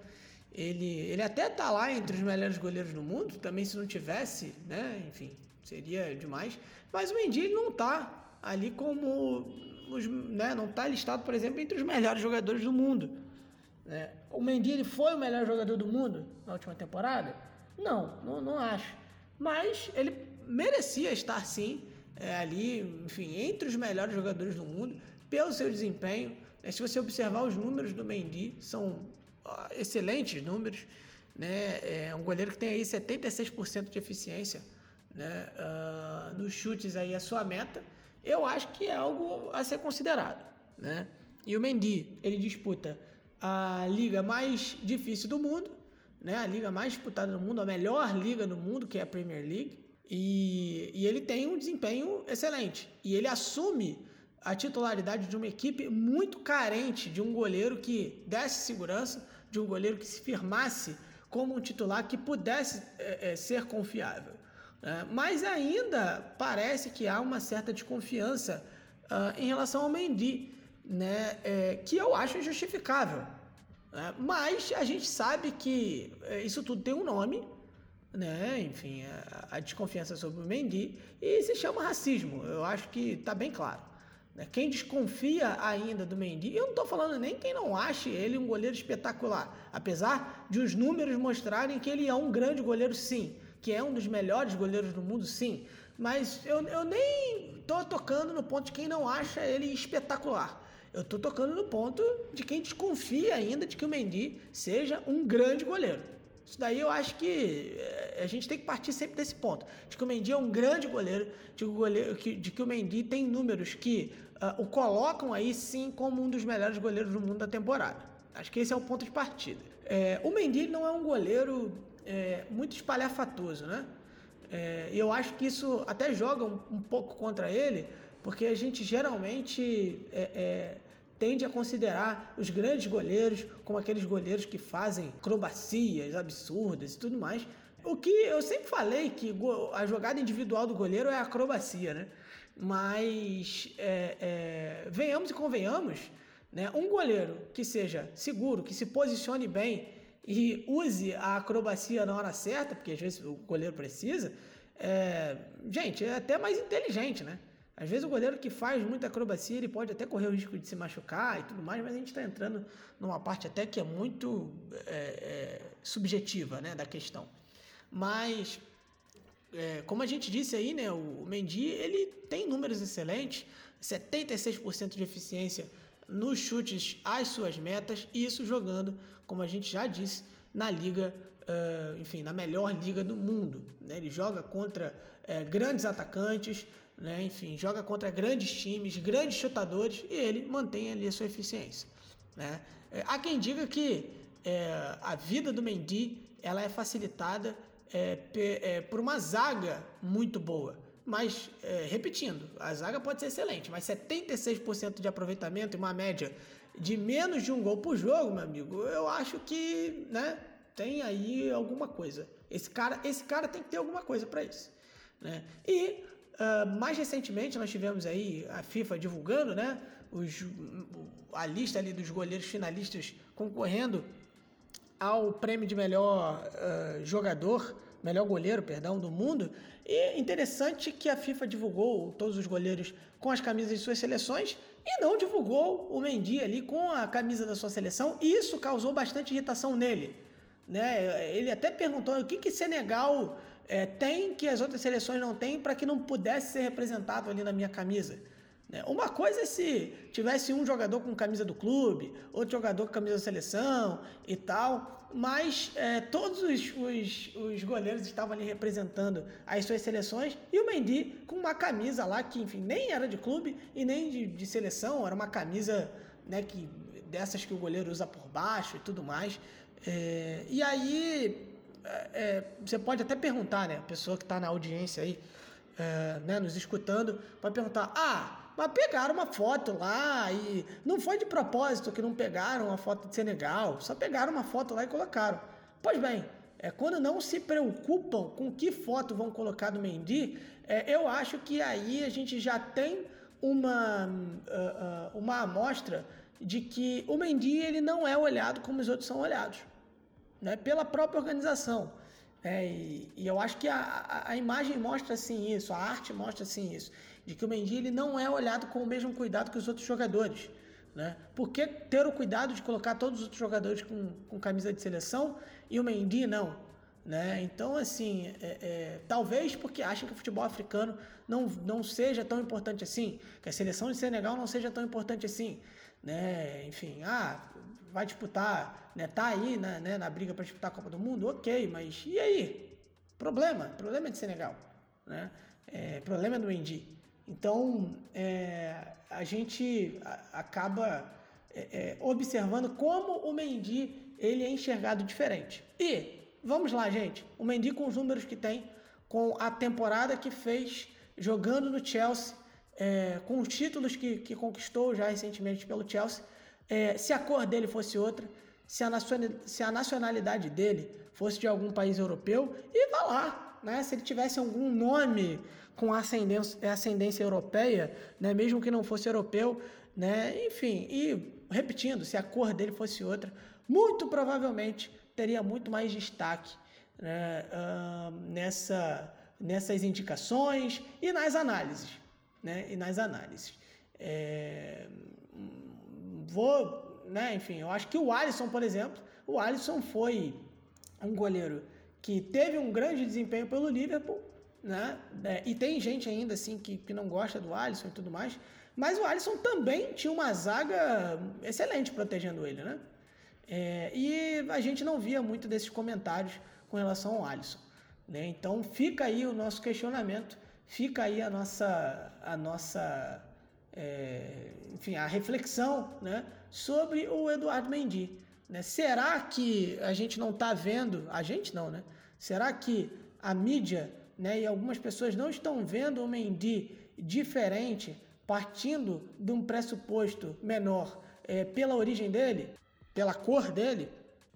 ele, ele até tá lá entre os melhores goleiros do mundo, também se não tivesse, né, enfim, seria demais, mas o Mendy ele não tá ali como... Os, né, não está listado, por exemplo, entre os melhores jogadores do mundo. Né? O Mendy ele foi o melhor jogador do mundo na última temporada? Não, não, não acho. Mas ele merecia estar, sim, é, ali, enfim, entre os melhores jogadores do mundo, pelo seu desempenho. Né? Se você observar os números do Mendy, são ó, excelentes números. Né? É um goleiro que tem aí setenta e seis por cento de eficiência, né? uh, nos chutes aí, a sua meta. Eu acho que é algo a ser considerado, né? E o Mendy, ele disputa a liga mais difícil do mundo, né? A liga mais disputada do mundo, a melhor liga do mundo, que é a Premier League. E, e ele tem um desempenho excelente. E ele assume a titularidade de uma equipe muito carente de um goleiro que desse segurança, de um goleiro que se firmasse como um titular que pudesse é, é, ser confiável. É, mas ainda parece que há uma certa desconfiança uh, em relação ao Mendy, né, é, que eu acho injustificável, né? Mas a gente sabe que é, isso tudo tem um nome, né? Enfim, a, a desconfiança sobre o Mendy, e se chama racismo, eu acho que está bem claro, né? Quem desconfia ainda do Mendy, eu não estou falando nem quem não ache ele um goleiro espetacular, apesar de os números mostrarem que ele é um grande goleiro, sim, que é um dos melhores goleiros do mundo, sim, mas eu, eu nem estou tocando no ponto de quem não acha ele espetacular. Eu estou tocando no ponto de quem desconfia ainda de que o Mendy seja um grande goleiro. Isso daí eu acho que a gente tem que partir sempre desse ponto, de que o Mendy é um grande goleiro, de, goleiro, de que o Mendy tem números que uh, o colocam aí, sim, como um dos melhores goleiros do mundo da temporada. Acho que esse é o ponto de partida. É, o Mendy não é um goleiro... É, muito espalhafatoso, né? É, eu acho que isso até joga um, um pouco contra ele, porque a gente geralmente é, é, tende a considerar os grandes goleiros como aqueles goleiros que fazem acrobacias absurdas e tudo mais. O que eu sempre falei, que a jogada individual do goleiro é a acrobacia, né? Mas é, é, venhamos e convenhamos, né? Um goleiro que seja seguro, que se posicione bem e use a acrobacia na hora certa, porque às vezes o goleiro precisa, é... gente, é até mais inteligente, né? Às vezes o goleiro que faz muita acrobacia, ele pode até correr o risco de se machucar e tudo mais, mas a gente está entrando numa parte até que é muito é, é, subjetiva, né, da questão. Mas, é, como a gente disse aí, né, o Mendy, ele tem números excelentes, setenta e seis por cento de eficiência nos chutes às suas metas, e isso jogando, como a gente já disse, na liga, uh, enfim, na melhor liga do mundo, né? Ele joga contra uh, grandes atacantes, né? Enfim, joga contra grandes times, grandes chutadores, e ele mantém ali a sua eficiência, né? Há quem diga que uh, a vida do Mendy ela é facilitada uh, pe- uh, por uma zaga muito boa. Mas, é, repetindo, a zaga pode ser excelente, mas setenta e seis por cento de aproveitamento e uma média de menos de um gol por jogo, meu amigo, eu acho que, né, tem aí alguma coisa. Esse cara, esse cara tem que ter alguma coisa para isso, né? E Uh, mais recentemente nós tivemos aí a FIFA divulgando, né, os, a lista ali dos goleiros finalistas concorrendo ao prêmio de melhor uh, jogador, melhor goleiro, perdão, do mundo. E é interessante que a FIFA divulgou todos os goleiros com as camisas de suas seleções e não divulgou o Mendy ali com a camisa da sua seleção, e isso causou bastante irritação nele, né? Ele até perguntou o que que Senegal é, tem que as outras seleções não têm para que não pudesse ser representado ali na minha camisa. Né? Uma coisa é se tivesse um jogador com camisa do clube, outro jogador com camisa da seleção e tal, mas é, todos os, os, os goleiros estavam ali representando as suas seleções, e o Mendy com uma camisa lá que, enfim, nem era de clube e nem de, de seleção, era uma camisa, né, que, dessas que o goleiro usa por baixo e tudo mais. É, e aí, é, você pode até perguntar, né, a pessoa que está na audiência aí, é, né, nos escutando, vai perguntar: ah, mas pegaram uma foto lá e não foi de propósito que não pegaram a foto de Senegal, só pegaram uma foto lá e colocaram. Pois bem, é, quando não se preocupam com que foto vão colocar do Mendy, é, eu acho que aí a gente já tem uma, uh, uh, uma amostra de que o Mendy ele não é olhado como os outros são olhados, né, pela própria organização. É, e, e eu acho que a, a, a imagem mostra assim isso, a arte mostra assim isso, de que o Mendy ele não é olhado com o mesmo cuidado que os outros jogadores, né? Por que ter o cuidado de colocar todos os outros jogadores com, com camisa de seleção e o Mendy não? Né? Então, assim, é, é, talvez porque acham que o futebol africano não, não seja tão importante assim, que a seleção de Senegal não seja tão importante assim, né? Enfim, ah, vai disputar, né? Tá aí na, né, na briga para disputar a Copa do Mundo, ok, mas e aí? Problema, problema é de Senegal, né? É, problema é do Mendy. Então, é, a gente acaba é, é, observando como o Mendy ele é enxergado diferente. E vamos lá, gente. O Mendy, com os números que tem, com a temporada que fez jogando no Chelsea, é, com os títulos que, que conquistou já recentemente pelo Chelsea, é, se a cor dele fosse outra, se a nacionalidade dele fosse de algum país europeu, e vá lá, né? Se ele tivesse algum nome com ascendência, ascendência europeia, né? Mesmo que não fosse europeu, né? Enfim, e repetindo, se a cor dele fosse outra, muito provavelmente teria muito mais destaque, né, uh, nessa, nessas indicações e nas análises, né? E nas análises. É, vou, né, enfim, eu acho que o Alisson, por exemplo, o Alisson foi um goleiro que teve um grande desempenho pelo Liverpool, né? É, e tem gente ainda assim que, que não gosta do Alisson e tudo mais, mas o Alisson também tinha uma zaga excelente protegendo ele, né? É, e a gente não via muito desses comentários com relação ao Alisson, né? Então fica aí o nosso questionamento, fica aí a nossa, a nossa é, enfim, a reflexão, né, sobre o Édouard Mendy, né? Será que a gente não está vendo, a gente não, né? Será que a mídia, né, e algumas pessoas não estão vendo o Mendy diferente, partindo de um pressuposto menor, é, pela origem dele? Pela cor dele?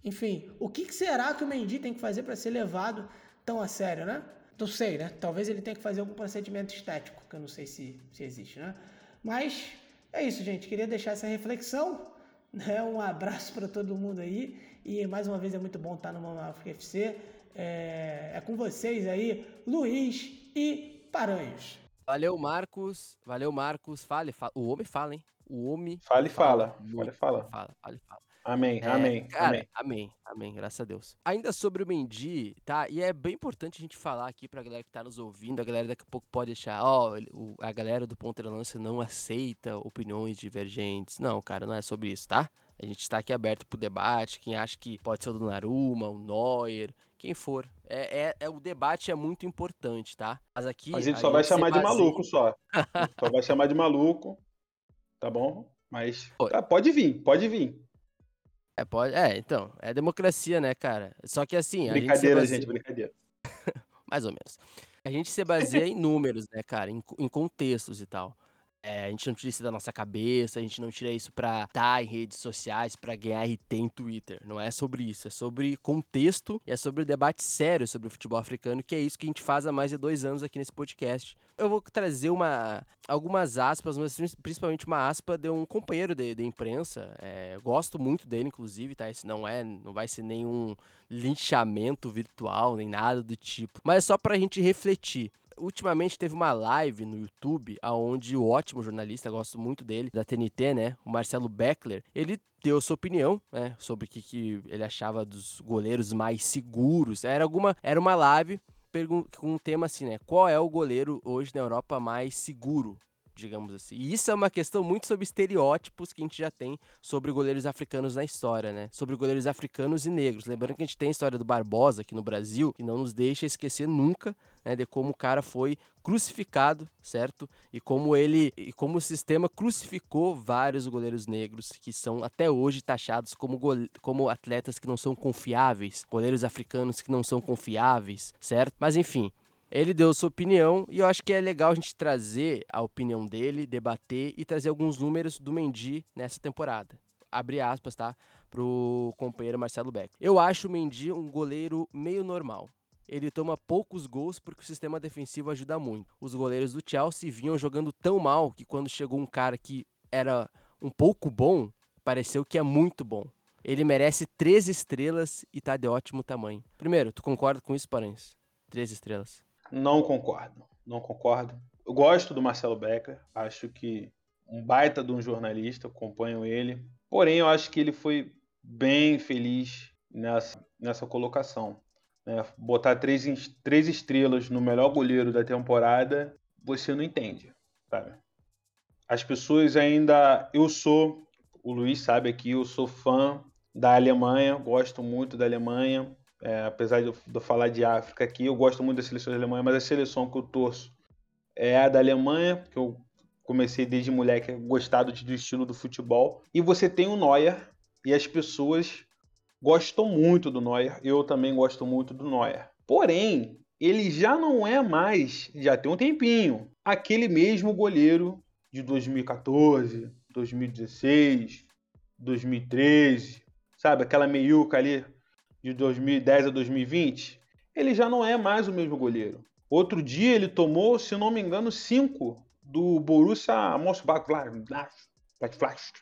Enfim, o que será que o Mendy tem que fazer para ser levado tão a sério, né? Não sei, né? Talvez ele tenha que fazer algum procedimento estético, que eu não sei se, se existe, né? Mas é isso, gente. Queria deixar essa reflexão, né? Um abraço para todo mundo aí. E, mais uma vez, é muito bom estar no Mama África F C. É, é com vocês aí, Luiz e Paranhos. Valeu, Marcos. Valeu, Marcos. Fale, fala. O homem fala, hein? O homem... Fale e fala. Fale e fala. Fala, fala, fala. Amém, é, amém, cara, amém. Amém, amém, graças a Deus. Ainda sobre o Mendy, tá? E é bem importante a gente falar aqui pra galera que tá nos ouvindo, a galera daqui a pouco pode achar, ó, oh, a galera do Ponta de Lança não aceita opiniões divergentes. Não, cara, não é sobre isso, tá? A gente tá aqui aberto pro debate, quem acha que pode ser o Donnarumma, o Neuer, quem for. É, é, é, o debate é muito importante, tá? Mas aqui... Mas a gente só a vai gente chamar de base... maluco, só. Só vai chamar de maluco, tá bom? Mas tá, pode vir, pode vir. É, pode, é, então, é democracia, né, cara? Só que assim... Brincadeira, a gente, baseia... gente, brincadeira. Mais ou menos. A gente se baseia em números, né, cara? Em, em contextos e tal. É, a gente não tira isso da nossa cabeça, a gente não tira isso pra estar em redes sociais, pra ganhar R T em Twitter. Não é sobre isso, é sobre contexto e é sobre o debate sério sobre o futebol africano, que é isso que a gente faz há mais de dois anos aqui nesse podcast. Eu vou trazer uma, algumas aspas, mas principalmente uma aspa de um companheiro de, de imprensa. É, gosto muito dele, inclusive, tá? Isso não é, não vai ser nenhum linchamento virtual, nem nada do tipo. Mas é só pra gente refletir. Ultimamente teve uma live no YouTube, onde o ótimo jornalista, gosto muito dele, da T N T, né, o Marcelo Beckler, ele deu sua opinião, né, sobre o que, que ele achava dos goleiros mais seguros. Era, alguma, era uma live com um tema assim, né, qual é o goleiro hoje na Europa mais seguro, digamos assim. E isso é uma questão muito sobre estereótipos que a gente já tem sobre goleiros africanos na história, né? Sobre goleiros africanos e negros. Lembrando que a gente tem a história do Barbosa aqui no Brasil, que não nos deixa esquecer nunca, né, de como o cara foi crucificado, certo? E como ele, e como o sistema crucificou vários goleiros negros que são até hoje taxados como, gole, como atletas que não são confiáveis, goleiros africanos que não são confiáveis, certo? Mas enfim... Ele deu sua opinião e eu acho que é legal a gente trazer a opinião dele, debater e trazer alguns números do Mendy nessa temporada. Abre aspas, tá? Pro companheiro Marcelo Beck. Eu acho o Mendy um goleiro meio normal. Ele toma poucos gols porque o sistema defensivo ajuda muito. Os goleiros do Chelsea vinham jogando tão mal que quando chegou um cara que era um pouco bom, pareceu que é muito bom. Ele merece três estrelas e tá de ótimo tamanho. Primeiro, tu concorda com isso, Paranhas? Três estrelas. Não concordo, não concordo. Eu gosto do Marcelo Becker, acho que um baita de um jornalista, acompanho ele. Porém, eu acho que ele foi bem feliz nessa, nessa colocação. É, botar três, três estrelas no melhor goleiro da temporada, você não entende, sabe? As pessoas ainda... Eu sou, o Luiz sabe aqui, eu sou fã da Alemanha, gosto muito da Alemanha. É, apesar de eu, de eu falar de África aqui, eu gosto muito das seleções alemãs, mas a seleção que eu torço é a da Alemanha, que eu comecei desde moleque a gostar do, do estilo do futebol. E você tem o Neuer, e as pessoas gostam muito do Neuer, eu também gosto muito do Neuer. Porém, ele já não é mais, já tem um tempinho, aquele mesmo goleiro de dois mil e catorze, dois mil e dezesseis, dois mil e treze, sabe? Aquela meiuca ali. De dois mil e dez a dois mil e vinte, ele já não é mais o mesmo goleiro. Outro dia ele tomou, se não me engano, cinco do Borussia Mönchengladbach,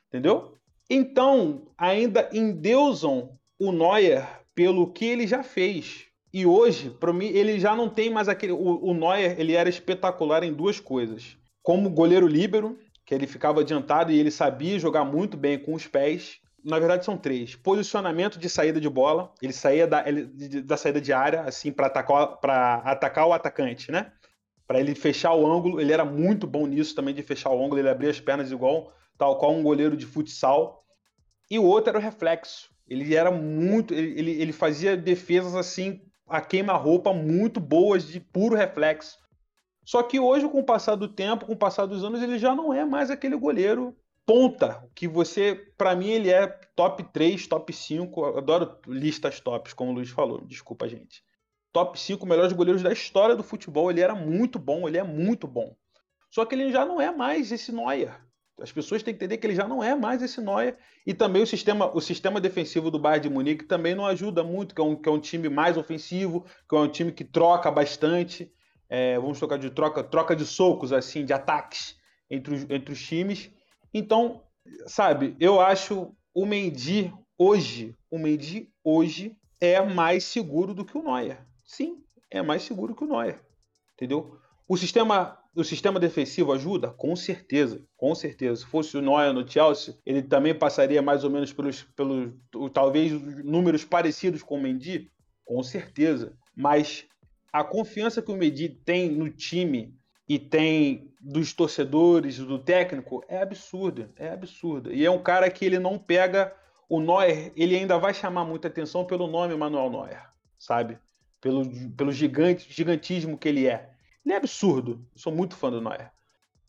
entendeu? Então, ainda endeusam o Neuer pelo que ele já fez. E hoje, para mim, ele já não tem mais aquele... O, o Neuer, ele era espetacular em duas coisas. Como goleiro líbero, que ele ficava adiantado e ele sabia jogar muito bem com os pés. Na verdade são três. Posicionamento de saída de bola. Ele saía da, ele, da saída de área, assim, para atacar, para atacar o atacante, né? Para ele fechar o ângulo. Ele era muito bom nisso também, de fechar o ângulo. Ele abria as pernas igual, tal qual um goleiro de futsal. E o outro era o reflexo. Ele era muito... Ele, ele fazia defesas, assim, a queima-roupa, muito boas, de puro reflexo. Só que hoje, com o passar do tempo, com o passar dos anos, ele já não é mais aquele goleiro... Ponta, que você, pra mim, ele é top três, top cinco, eu adoro listas tops, como o Luiz falou, desculpa, gente. Top cinco melhores goleiros da história do futebol, ele era muito bom, ele é muito bom. Só que ele já não é mais esse Neuer. As pessoas têm que entender que ele já não é mais esse Neuer. E também o sistema, o sistema defensivo do Bayern de Munique também não ajuda muito, que é um, que é um time mais ofensivo, que é um time que troca bastante, é, vamos tocar de troca, troca de socos, assim, de ataques entre os, entre os times. Então, sabe, eu acho o Mendy hoje, o Mendy hoje é mais seguro do que o Neuer. Sim, é mais seguro que o Neuer, entendeu? O sistema, o sistema defensivo ajuda? Com certeza, com certeza. Se fosse o Neuer no Chelsea, ele também passaria mais ou menos pelos, pelos talvez, números parecidos com o Mendy? Com certeza. Mas a confiança que o Mendy tem no time... e tem dos torcedores, do técnico, é absurda, é absurda. E é um cara que ele não pega o Neuer, ele ainda vai chamar muita atenção pelo nome Manuel Neuer, sabe? Pelo, pelo gigante, gigantismo que ele é. Ele é absurdo, eu sou muito fã do Neuer.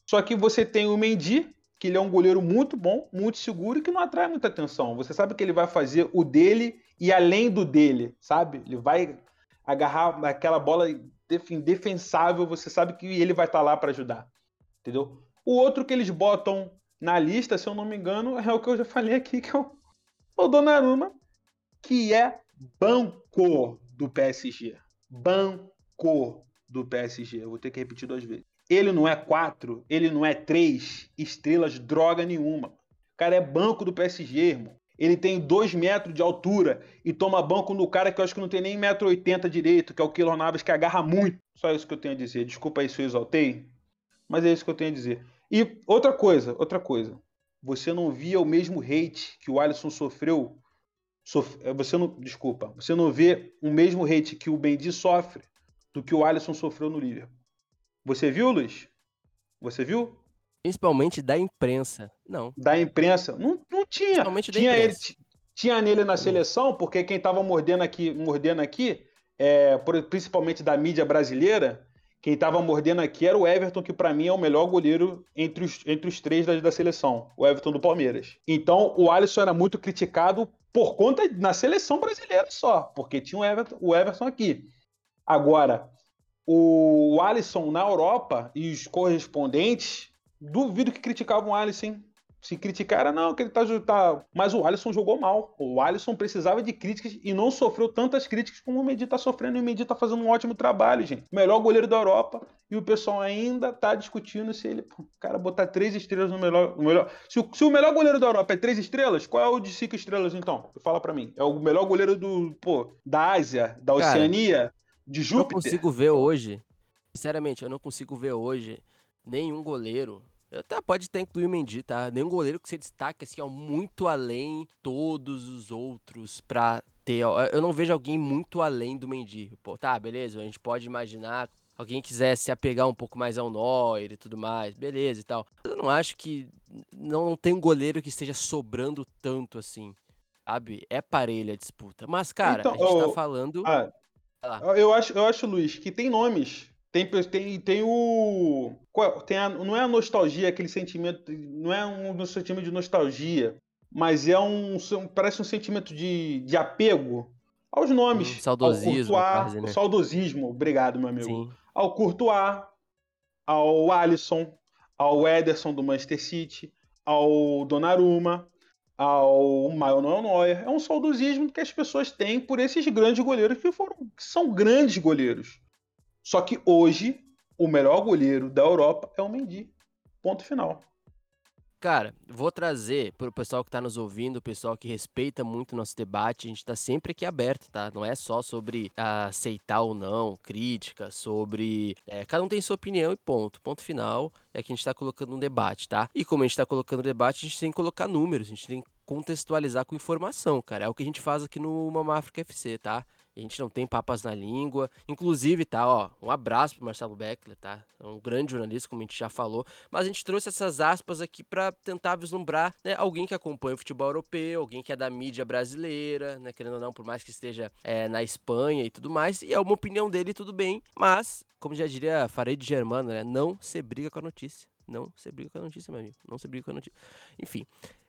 Só que você tem o Mendy, que ele é um goleiro muito bom, muito seguro e que não atrai muita atenção. Você sabe que ele vai fazer o dele e além do dele, sabe? Ele vai agarrar aquela bola... indefensável, você sabe que ele vai estar lá para ajudar, entendeu? O outro que eles botam na lista, se eu não me engano, é o que eu já falei aqui, que é o, o Donnarumma, que é banco do P S G. Banco do P S G. Eu vou ter que repetir duas vezes. Ele não é quatro, ele não é três estrelas, droga nenhuma. O cara é banco do P S G, irmão. Ele tem dois metros de altura e toma banco no cara que eu acho que não tem nem um metro e oitenta direito, que é o Keylor Navas, que agarra muito. Só isso que eu tenho a dizer. Desculpa aí se eu exaltei, mas é isso que eu tenho a dizer. E outra coisa, outra coisa. Você não via o mesmo hate que o Alisson sofreu. Sof... Você não... Desculpa. Você não vê o mesmo hate que o Mendy sofre do que o Alisson sofreu no Liverpool. Você viu, Luiz? Você viu? Principalmente da imprensa. Não. Da imprensa? Não, não tinha. Principalmente da tinha imprensa. Ele, tinha nele na seleção, porque quem estava mordendo aqui, mordendo aqui é, principalmente da mídia brasileira, quem estava mordendo aqui era o Everton, que para mim é o melhor goleiro entre os, entre os três da, da seleção. O Everton do Palmeiras. Então, o Alisson era muito criticado por conta na seleção brasileira só, porque tinha o Everton, o Everton aqui. Agora, o Alisson na Europa e os correspondentes, duvido que criticavam o Alisson, hein? Se criticaram, não, que ele tá, tá... Mas o Alisson jogou mal. O Alisson precisava de críticas e não sofreu tantas críticas como o Mendy tá sofrendo. E o Mendy tá fazendo um ótimo trabalho, gente. Melhor goleiro da Europa. E o pessoal ainda tá discutindo se ele... Pô, cara, botar três estrelas no melhor... No melhor... Se, o, se o melhor goleiro da Europa é três estrelas, qual é o de cinco estrelas, então? Fala pra mim. É o melhor goleiro do... Pô, da Ásia, da Oceania... Cara... De Júpiter. Eu não consigo ver hoje, sinceramente, eu não consigo ver hoje nenhum goleiro, eu até pode até incluir o Mendy, tá? Nenhum goleiro que se destaque assim, ó, muito além de todos os outros pra ter, ó, eu não vejo alguém muito além do Mendy, pô, tá, beleza, a gente pode imaginar, alguém quiser se apegar um pouco mais ao Neuer e tudo mais, beleza e tal, mas eu não acho que, não, não tem um goleiro que esteja sobrando tanto assim, sabe? É parelha a disputa, mas cara, então, a gente oh, tá falando... Ah. Eu acho, eu acho, Luiz, que tem nomes. Tem, tem, tem o... Tem a, não é a nostalgia, aquele sentimento... Não é um, um sentimento de nostalgia, mas é um... Parece um sentimento de, de apego aos nomes. Hum, saudosismo. Ao Courtois, quase, né? Saudosismo, obrigado, meu amigo. Sim. Ao Courtois, ao Alisson, ao Ederson do Manchester City, ao Donnarumma... ao Manuel Neuer, é um saudosismo que as pessoas têm por esses grandes goleiros que, foram, que são grandes goleiros. Só que hoje, o melhor goleiro da Europa é o Mendy. Ponto final. Cara, vou trazer para o pessoal que está nos ouvindo, o pessoal que respeita muito o nosso debate, a gente está sempre aqui aberto, tá? Não é só sobre aceitar ou não, crítica, sobre... É, cada um tem sua opinião e ponto. Ponto final é que a gente está colocando um debate, tá? E como a gente está colocando um debate, a gente tem que colocar números, a gente tem que contextualizar com informação, cara. É o que a gente faz aqui no Mama África F C, tá? A gente não tem papas na língua. Inclusive, tá, ó, um abraço pro Marcelo Beckler, tá? É um grande jornalista, como a gente já falou. Mas a gente trouxe essas aspas aqui pra tentar vislumbrar, né, alguém que acompanha o futebol europeu, alguém que é da mídia brasileira, né? Querendo ou não, por mais que esteja é, na Espanha e tudo mais. E é uma opinião dele, tudo bem. Mas, como já diria Farid Germano, né? Não se briga com a notícia. Não se briga com a notícia, meu amigo. Não se briga com a notícia. Enfim...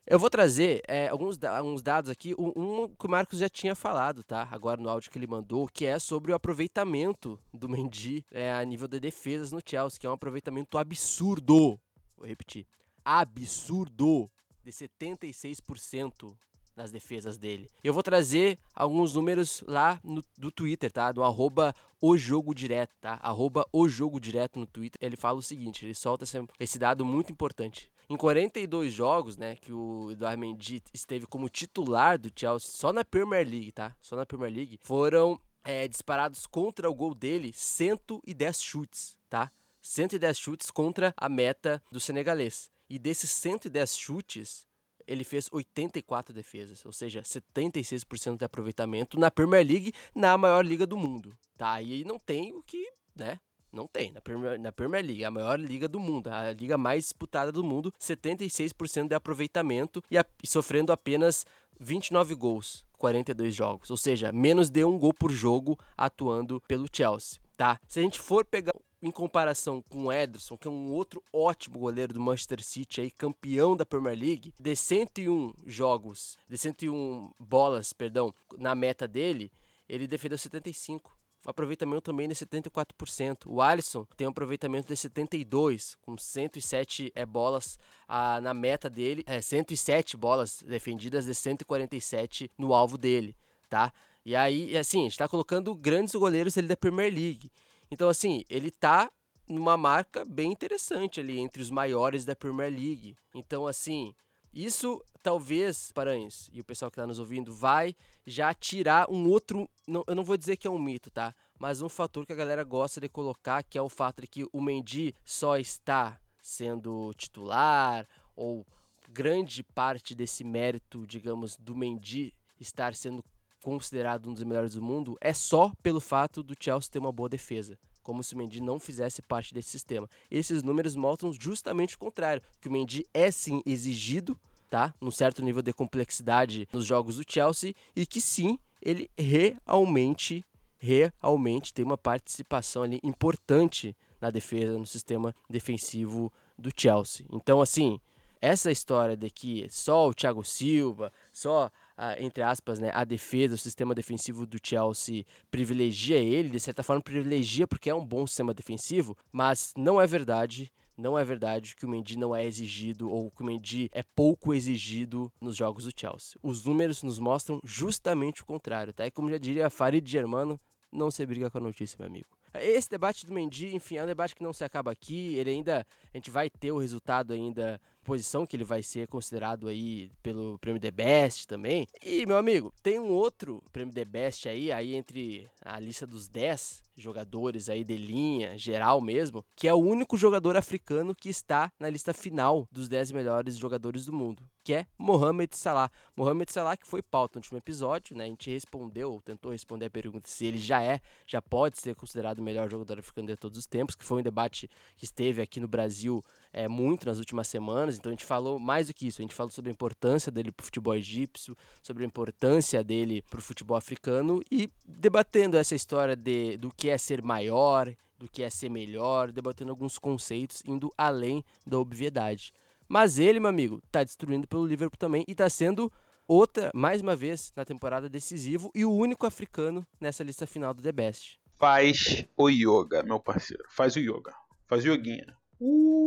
Eu vou trazer é, alguns, alguns dados aqui, um, um que o Marcos já tinha falado, tá? Agora no áudio que ele mandou, que é sobre o aproveitamento do Mendy é, a nível de defesas no Chelsea, que é um aproveitamento absurdo, vou repetir, absurdo, de setenta e seis por cento nas defesas dele. Eu vou trazer alguns números lá no, do Twitter, tá? Do arroba o jogo direto, tá? Arroba o jogo direto no Twitter. Ele fala o seguinte, ele solta esse, esse dado muito importante. Em quarenta e dois jogos, né, que o Édouard Mendy esteve como titular do Chelsea, só na Premier League, tá? Só na Premier League, foram é, disparados contra o gol dele cento e dez chutes, tá? cento e dez chutes contra a meta do senegalês. E desses cento e dez chutes, ele fez oitenta e quatro defesas, ou seja, setenta e seis por cento de aproveitamento na Premier League, na maior liga do mundo, tá? E aí não tem o que, né... Não tem, na Premier, na Premier League, a maior liga do mundo, a liga mais disputada do mundo, setenta e seis por cento de aproveitamento e, a, e sofrendo apenas vinte e nove gols, quarenta e dois jogos, ou seja, menos de um gol por jogo atuando pelo Chelsea, tá? Se a gente for pegar em comparação com o Ederson, que é um outro ótimo goleiro do Manchester City, aí, campeão da Premier League, de cento e um jogos, de cento e uma bolas, perdão, na meta dele, ele defendeu setenta e cinco. aproveitamento também de setenta e quatro por cento. O Alisson tem um aproveitamento de setenta e dois por cento, com cento e sete é, bolas a, na meta dele, é, cento e sete bolas defendidas de cento e quarenta e sete no alvo dele, tá? E aí, assim, a gente tá colocando grandes goleiros ali da Premier League. Então, assim, ele tá numa marca bem interessante ali, entre os maiores da Premier League. Então, assim, isso talvez, Paranhas, e o pessoal que tá nos ouvindo, vai já tirar um outro, não, eu não vou dizer que é um mito, tá? Mas um fator que a galera gosta de colocar, que é o fato de que o Mendy só está sendo titular, ou grande parte desse mérito, digamos, do Mendy estar sendo considerado um dos melhores do mundo, é só pelo fato do Chelsea ter uma boa defesa, como se o Mendy não fizesse parte desse sistema. Esses números mostram justamente o contrário, que o Mendy é sim exigido, tá? Num certo nível de complexidade nos jogos do Chelsea, e que sim, ele realmente, realmente tem uma participação ali importante na defesa, no sistema defensivo do Chelsea. Então, assim, essa história de que só o Thiago Silva, só... Ah, entre aspas, né, a defesa, o sistema defensivo do Chelsea privilegia ele, de certa forma privilegia porque é um bom sistema defensivo, mas não é verdade, não é verdade que o Mendy não é exigido ou que o Mendy é pouco exigido nos jogos do Chelsea. Os números nos mostram justamente o contrário, tá? E como já diria Farid Germano, não se briga com a notícia, meu amigo. Esse debate do Mendy, enfim, é um debate que não se acaba aqui, ele ainda, a gente vai ter o resultado ainda... posição que ele vai ser considerado aí pelo prêmio The Best também. E, meu amigo, tem um outro prêmio The Best aí, aí entre a lista dos dez jogadores aí de linha, geral mesmo, que é o único jogador africano que está na lista final dos dez melhores jogadores do mundo, que é Mohamed Salah. Mohamed Salah, que foi pauta no último episódio, né? A gente respondeu, tentou responder a pergunta se ele já é, já pode ser considerado o melhor jogador africano de todos os tempos, que foi um debate que esteve aqui no Brasil é, muito nas últimas semanas. Então a gente falou mais do que isso, a gente falou sobre a importância dele para o futebol egípcio, sobre a importância dele para o futebol africano e debatendo essa história de, do que é ser maior, do que é ser melhor, debatendo alguns conceitos, indo além da obviedade. Mas ele, meu amigo, está destruindo pelo Liverpool também e está sendo outra, mais uma vez, na temporada decisivo e o único africano nessa lista final do The Best. Faz o yoga, meu parceiro, faz o yoga, faz o yoguinha. Uh!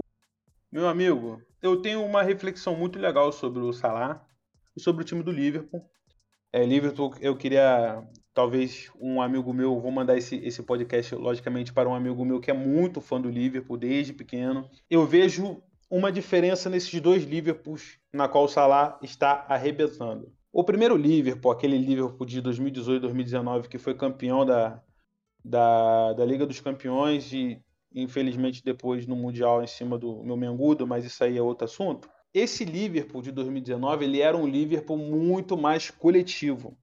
Meu amigo, eu tenho uma reflexão muito legal sobre o Salah e sobre o time do Liverpool. É, Liverpool, eu queria, talvez, um amigo meu, vou mandar esse, esse podcast, logicamente, para um amigo meu que é muito fã do Liverpool desde pequeno. Eu vejo uma diferença nesses dois Liverpools na qual o Salah está arrebentando. O primeiro Liverpool, aquele Liverpool de dois mil e dezoito, dois mil e dezenove, que foi campeão da, da, da Liga dos Campeões e... infelizmente depois no Mundial em cima do meu Mengudo, mas isso aí é outro assunto. Esse Liverpool de dois mil e dezenove, ele era um Liverpool muito mais coletivo.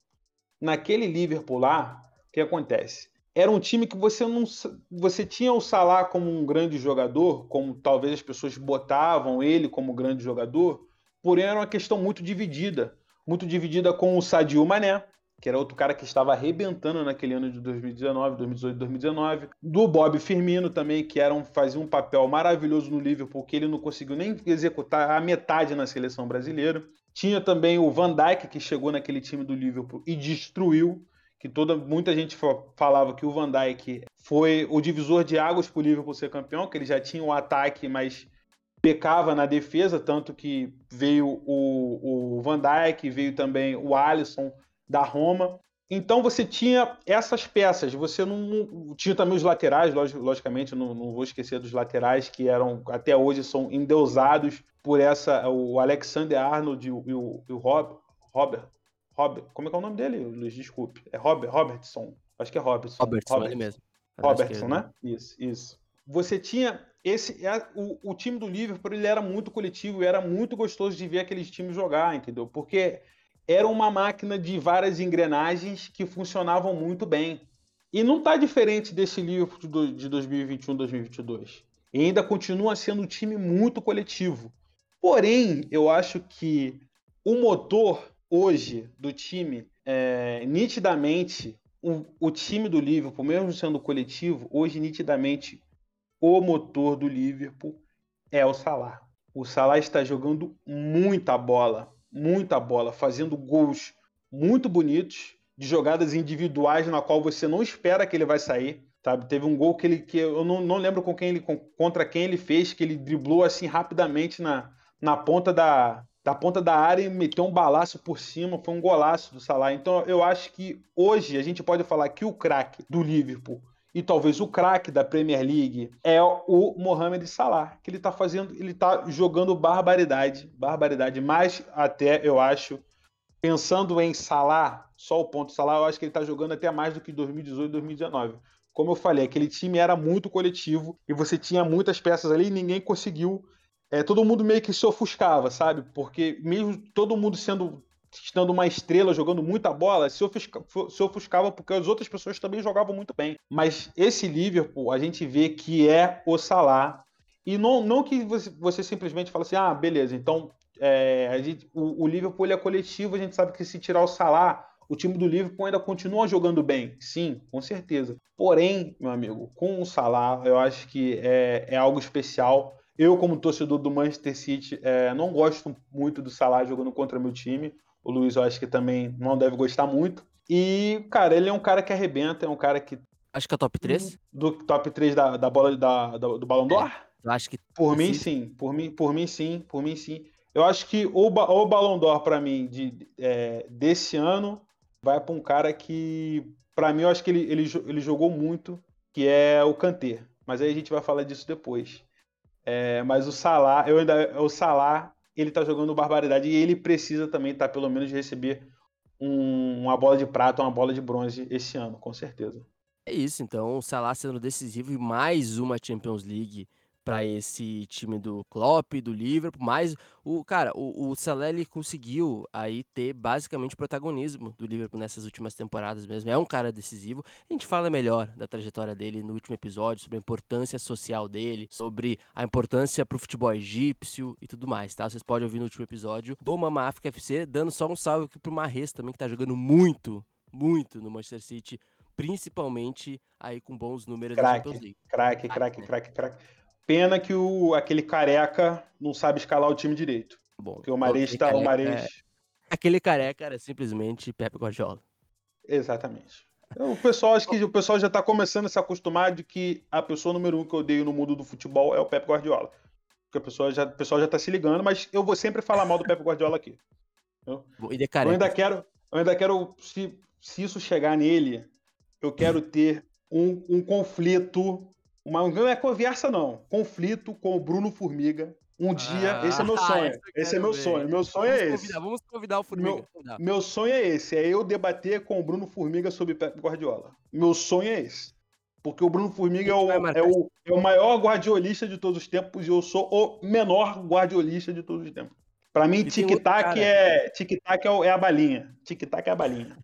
Naquele Liverpool lá, o que acontece? Era um time que você não você tinha o Salah como um grande jogador, como talvez as pessoas botavam ele como grande jogador, porém era uma questão muito dividida. Muito dividida com o Sadio Mané, que era outro cara que estava arrebentando naquele ano de dois mil e dezenove, dois mil e dezoito, dois mil e dezenove. Do Bob Firmino também, que era um, fazia um papel maravilhoso no Liverpool, que ele não conseguiu nem executar a metade na seleção brasileira. Tinha também o Van Dijk, que chegou naquele time do Liverpool e destruiu, que toda, muita gente falava que o Van Dijk foi o divisor de águas para o Liverpool ser campeão, que ele já tinha o ataque, mas pecava na defesa, tanto que veio o, o Van Dijk, veio também o Alisson, da Roma. Então você tinha essas peças, você não... Tinha também os laterais, logicamente, não, não vou esquecer dos laterais, que eram, até hoje, são endeusados por essa... O Alexander Arnold e o, e o, e o Rob, Robert, Robert... Como é que é o nome dele, Luiz? Desculpe. É Robert, Robertson. Acho que é Robertson. Robertson, Robertson. Ele mesmo. Robertson, né? Isso, isso. Você tinha... Esse, o, o time do Liverpool, ele era muito coletivo, era muito gostoso de ver aqueles times jogar, entendeu? Porque... era uma máquina de várias engrenagens que funcionavam muito bem. E não está diferente desse Liverpool de dois mil e vinte e um, dois mil e vinte e dois. E ainda continua sendo um time muito coletivo. Porém, eu acho que o motor hoje do time, é, nitidamente, o, o time do Liverpool, mesmo sendo coletivo, hoje nitidamente o motor do Liverpool é o Salah. O Salah está jogando muita bola. muita bola, fazendo gols muito bonitos, de jogadas individuais na qual você não espera que ele vai sair, sabe? Teve um gol que ele que eu não, não lembro com quem ele, com, contra quem ele fez, que ele driblou assim rapidamente na, na ponta da, da ponta da área e meteu um balaço por cima, foi um golaço do Salah. Então eu acho que hoje a gente pode falar que o craque do Liverpool e talvez o craque da Premier League é o Mohamed Salah, que ele está fazendo, ele está jogando barbaridade, barbaridade, mas até eu acho, pensando em Salah, só o ponto Salah, eu acho que ele está jogando até mais do que dois mil e dezoito, dois mil e dezenove. Como eu falei, aquele time era muito coletivo e você tinha muitas peças ali e ninguém conseguiu, é, todo mundo meio que se ofuscava, sabe? Porque mesmo todo mundo sendo... estando uma estrela, jogando muita bola, se ofuscava porque as outras pessoas também jogavam muito bem. Mas esse Liverpool, a gente vê que é o Salah. E não, não que você, você simplesmente fala assim, ah, beleza, então é, a gente, o, o Liverpool ele é coletivo, a gente sabe que se tirar o Salah, o time do Liverpool ainda continua jogando bem. Sim, com certeza. Porém, meu amigo, com o Salah, eu acho que é, é algo especial. Eu, como torcedor do Manchester City, é, não gosto muito do Salah jogando contra meu time. O Luiz, eu acho que também não deve gostar muito. E, cara, ele é um cara que arrebenta, é um cara que... Acho que é top três? Do top três da, da bola da, da, do Ballon d'Or? É, eu acho que... Por mim, sim. Por mim, por mim, sim. Por mim, sim. Eu acho que o, o Ballon d'Or, pra mim, de, é, desse ano, vai pra um cara que... Pra mim, eu acho que ele, ele, ele jogou muito, que é o Kanté. Mas aí a gente vai falar disso depois. É, mas o Salah... Eu ainda... O Salah... ele tá jogando barbaridade e ele precisa também tá, pelo menos, receber um, uma bola de prata, uma bola de bronze esse ano, com certeza. É isso, então, o Salah sendo decisivo e mais uma Champions League para esse time do Klopp, do Liverpool, mas, o, cara, o, o Salah, ele conseguiu aí ter, basicamente, o protagonismo do Liverpool nessas últimas temporadas mesmo, é um cara decisivo. A gente fala melhor da trajetória dele no último episódio, sobre a importância social dele, sobre a importância pro futebol egípcio e tudo mais, tá? Vocês podem ouvir no último episódio do Mama África F C, dando só um salve aqui pro Mahrez também, que tá jogando muito, muito no Manchester City, principalmente aí com bons números na Champions League. Craque, craque, craque, craque. Pena que o, aquele careca não sabe escalar o time direito. Bom, porque o Mahrez está... É... Aquele careca era simplesmente Pep Guardiola. Exatamente. Então, o pessoal, acho que o pessoal já está começando a se acostumar de que a pessoa número um que eu odeio no mundo do futebol é o Pep Guardiola. Porque a pessoa já, o pessoal já está se ligando, mas eu vou sempre falar mal do Pep Guardiola aqui. Eu, e de careca. Eu ainda quero, eu ainda quero se, se isso chegar nele, eu quero ter um, um conflito... Uma, não é conversa, não. Conflito com o Bruno Formiga. Um ah, dia, esse é meu sonho. Esse é meu ver. sonho. Meu sonho vamos é esse. Convidar, vamos convidar o Formiga. Meu, meu sonho é esse. É eu debater com o Bruno Formiga sobre Pep Guardiola. Meu sonho é esse. Porque o Bruno Formiga é o, é, o, é o maior guardiolista de todos os tempos e eu sou o menor guardiolista de todos os tempos. Pra mim, tic-tac é, tic-tac é a balinha. Tic-tac é a balinha.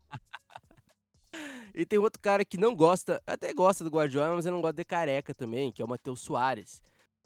E tem outro cara que não gosta, até gosta do Guardiola, mas eu não gosto de careca também, que é o Matheus Soares.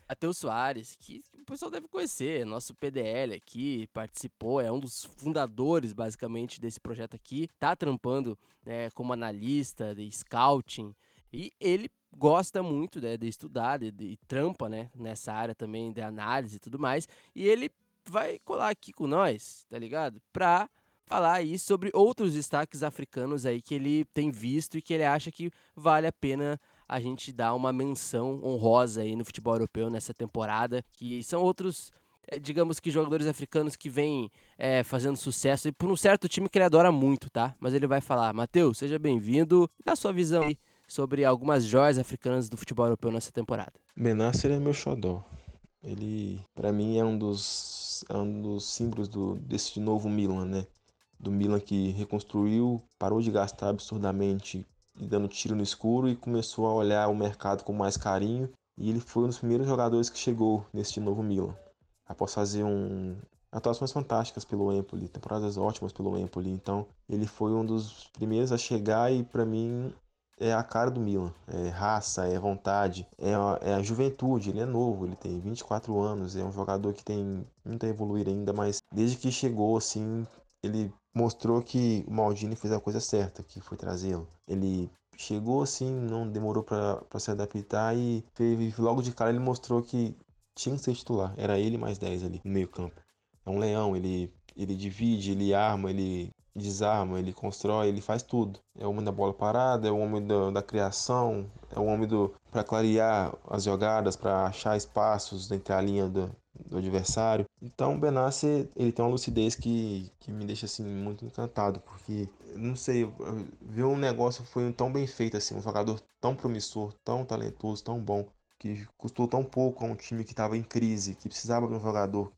Matheus Soares, que o pessoal deve conhecer, nosso P D L aqui, participou, é um dos fundadores, basicamente, desse projeto aqui, tá trampando, né, como analista de scouting, e ele gosta muito, né, de estudar, de, de trampa, né, nessa área também de análise e tudo mais, e ele vai colar aqui com nós, tá ligado? Pra... falar aí sobre outros destaques africanos aí que ele tem visto e que ele acha que vale a pena a gente dar uma menção honrosa aí no futebol europeu nessa temporada, que são outros, digamos que jogadores africanos que vêm é, fazendo sucesso e por um certo time que ele adora muito, tá? Mas ele vai falar, Matheus, seja bem-vindo, dá a sua visão aí sobre algumas joias africanas do futebol europeu nessa temporada. Bennacer é meu xodó. Ele, pra mim, é um dos, é um dos símbolos do, desse novo Milan, né? Do Milan que reconstruiu, parou de gastar absurdamente dando tiro no escuro e começou a olhar o mercado com mais carinho, e ele foi um dos primeiros jogadores que chegou neste novo Milan após fazer um... atuações fantásticas pelo Empoli, temporadas ótimas pelo Empoli. Então ele foi um dos primeiros a chegar e pra mim é a cara do Milan, é raça, é vontade, é a, é a juventude. Ele é novo, ele tem vinte e quatro anos, é um jogador que tem muito a evoluir ainda, mas desde que chegou assim ele mostrou que o Maldini fez a coisa certa, que foi trazê-lo. Ele chegou assim, não demorou para se adaptar e fez, logo de cara ele mostrou que tinha que ser titular. Era ele mais dez ali no meio campo. É um leão, ele, ele divide, ele arma, ele desarma, ele constrói, ele faz tudo. É o homem da bola parada, é o homem do, da criação, é o homem do para clarear as jogadas, para achar espaços entre a linha do, do adversário. Então o Bennacer, ele tem uma lucidez que, que me deixa assim muito encantado, porque, não sei, ver um negócio foi tão bem feito, assim, um jogador tão promissor, tão talentoso, tão bom, que custou tão pouco a um time que estava em crise, que precisava de um jogador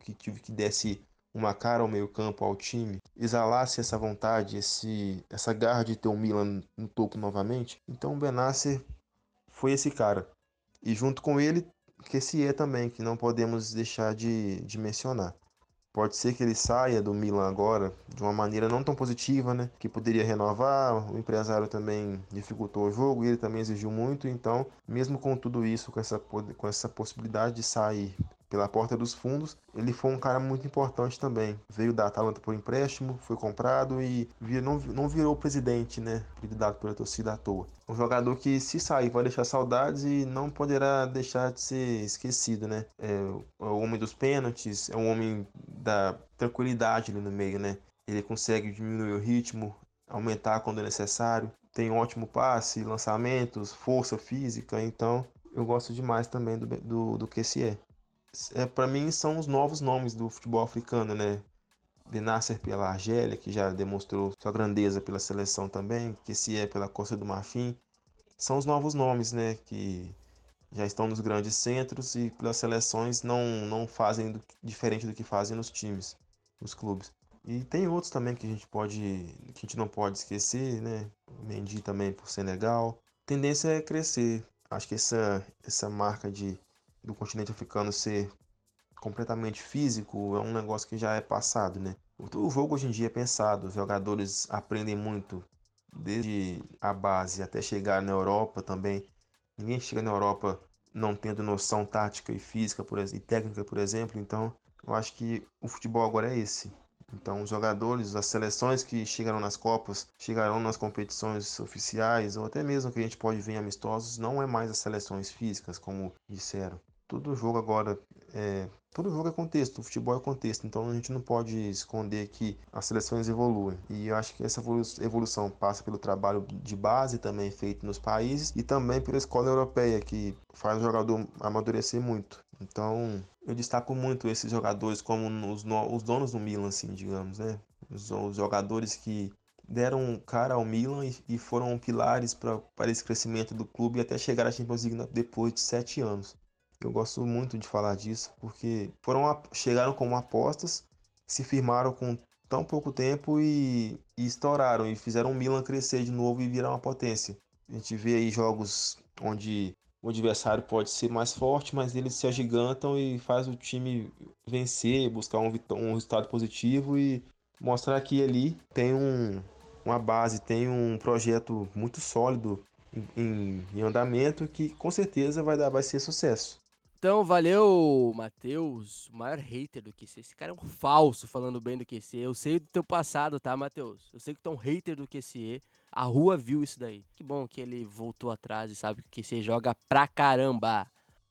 que, que desse uma cara ao meio campo, ao time, exalasse essa vontade, esse, essa garra de ter o Milan no topo novamente. Então o Bennacer foi esse cara. E junto com ele, que esse é também, que não podemos deixar de, de mencionar. Pode ser que ele saia do Milan agora de uma maneira não tão positiva, né? Que poderia renovar, o empresário também dificultou o jogo, ele também exigiu muito. Então, mesmo com tudo isso, com essa, com essa possibilidade de sair pela porta dos fundos, ele foi um cara muito importante também. Veio da Atalanta por empréstimo, foi comprado e vir, não, não virou presidente, né? Convidado pela torcida à toa. Um jogador que, se sair, vai deixar saudades e não poderá deixar de ser esquecido, né? É, é o homem dos pênaltis, é um homem da tranquilidade ali no meio, né? Ele consegue diminuir o ritmo, aumentar quando é necessário, tem um ótimo passe, lançamentos, força física. Então eu gosto demais também do, do, do Kessié. É, para mim são os novos nomes do futebol africano, né? Bennacer pela Argélia, que já demonstrou sua grandeza pela seleção também, Kessié pela Costa do Marfim. São os novos nomes, né? Que já estão nos grandes centros e pelas seleções não, não fazem do, diferente do que fazem nos times, nos clubes. E tem outros também que a gente pode, que a gente não pode esquecer, né? Mendy também por Senegal. A tendência é crescer. Acho que essa, essa marca de, do continente africano ser completamente físico é um negócio que já é passado, né? O, o jogo hoje em dia é pensado, os jogadores aprendem muito, desde a base até chegar na Europa também. Ninguém chega na Europa não tendo noção tática e física por, e técnica, por exemplo. Então, eu acho que o futebol agora é esse. Então, os jogadores, as seleções que chegaram nas Copas, chegarão nas competições oficiais, ou até mesmo que a gente pode ver em amistosos, não é mais as seleções físicas, como disseram. Todo jogo agora é... Todo jogo é contexto, o futebol é contexto. Então, a gente não pode esconder que as seleções evoluem. E eu acho que essa evolução passa pelo trabalho de base também feito nos países e também pela escola europeia, que faz o jogador amadurecer muito. Então, eu destaco muito esses jogadores como os, no... os donos do Milan, assim, digamos, né? Os, os jogadores que deram cara ao Milan e, e foram pilares pra, para esse crescimento do clube até chegar à Champions League depois de sete anos. Eu gosto muito de falar disso, porque foram, chegaram como apostas, se firmaram com tão pouco tempo e, e estouraram, e fizeram o Milan crescer de novo e virar uma potência. A gente vê aí jogos onde o adversário pode ser mais forte, mas eles se agigantam e faz o time vencer, buscar um, um resultado positivo e mostrar que ali tem um, uma base, tem um projeto muito sólido em, em andamento que com certeza vai, dar, vai ser sucesso. Então, valeu, Matheus, o maior hater do Kessié. Esse cara é um falso falando bem do Kessié. Eu sei do teu passado, tá, Matheus? Eu sei que tu é um hater do Kessié. A rua viu isso daí. Que bom que ele voltou atrás e sabe que o Kessié joga pra caramba.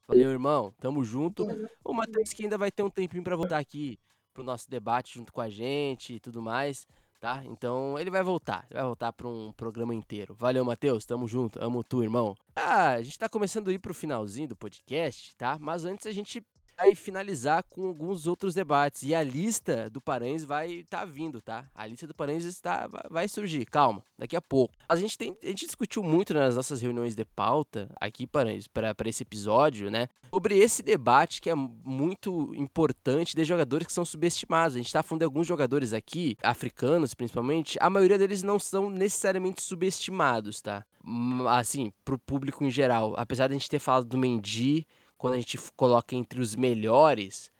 Valeu, irmão. Tamo junto. O Matheus que ainda vai ter um tempinho pra voltar aqui pro nosso debate junto com a gente e tudo mais, tá? Então, ele vai voltar. Ele vai voltar pra um programa inteiro. Valeu, Matheus. Tamo junto. Amo tu, irmão. Ah, a gente tá começando a ir pro finalzinho do podcast, tá? Mas antes a gente vai finalizar com alguns outros debates. E a lista do Paranhas vai tá vindo, tá? A lista do Paranhas está, vai surgir, calma, daqui a pouco. A gente, tem, a gente discutiu muito nas nossas reuniões de pauta aqui, Paranhas, para esse episódio, né? Sobre esse debate que é muito importante de jogadores que são subestimados. A gente tá falando de alguns jogadores aqui, africanos principalmente, a maioria deles não são necessariamente subestimados, tá? Assim, pro público em geral, apesar de a gente ter falado do Mendy, quando a gente coloca entre os melhores,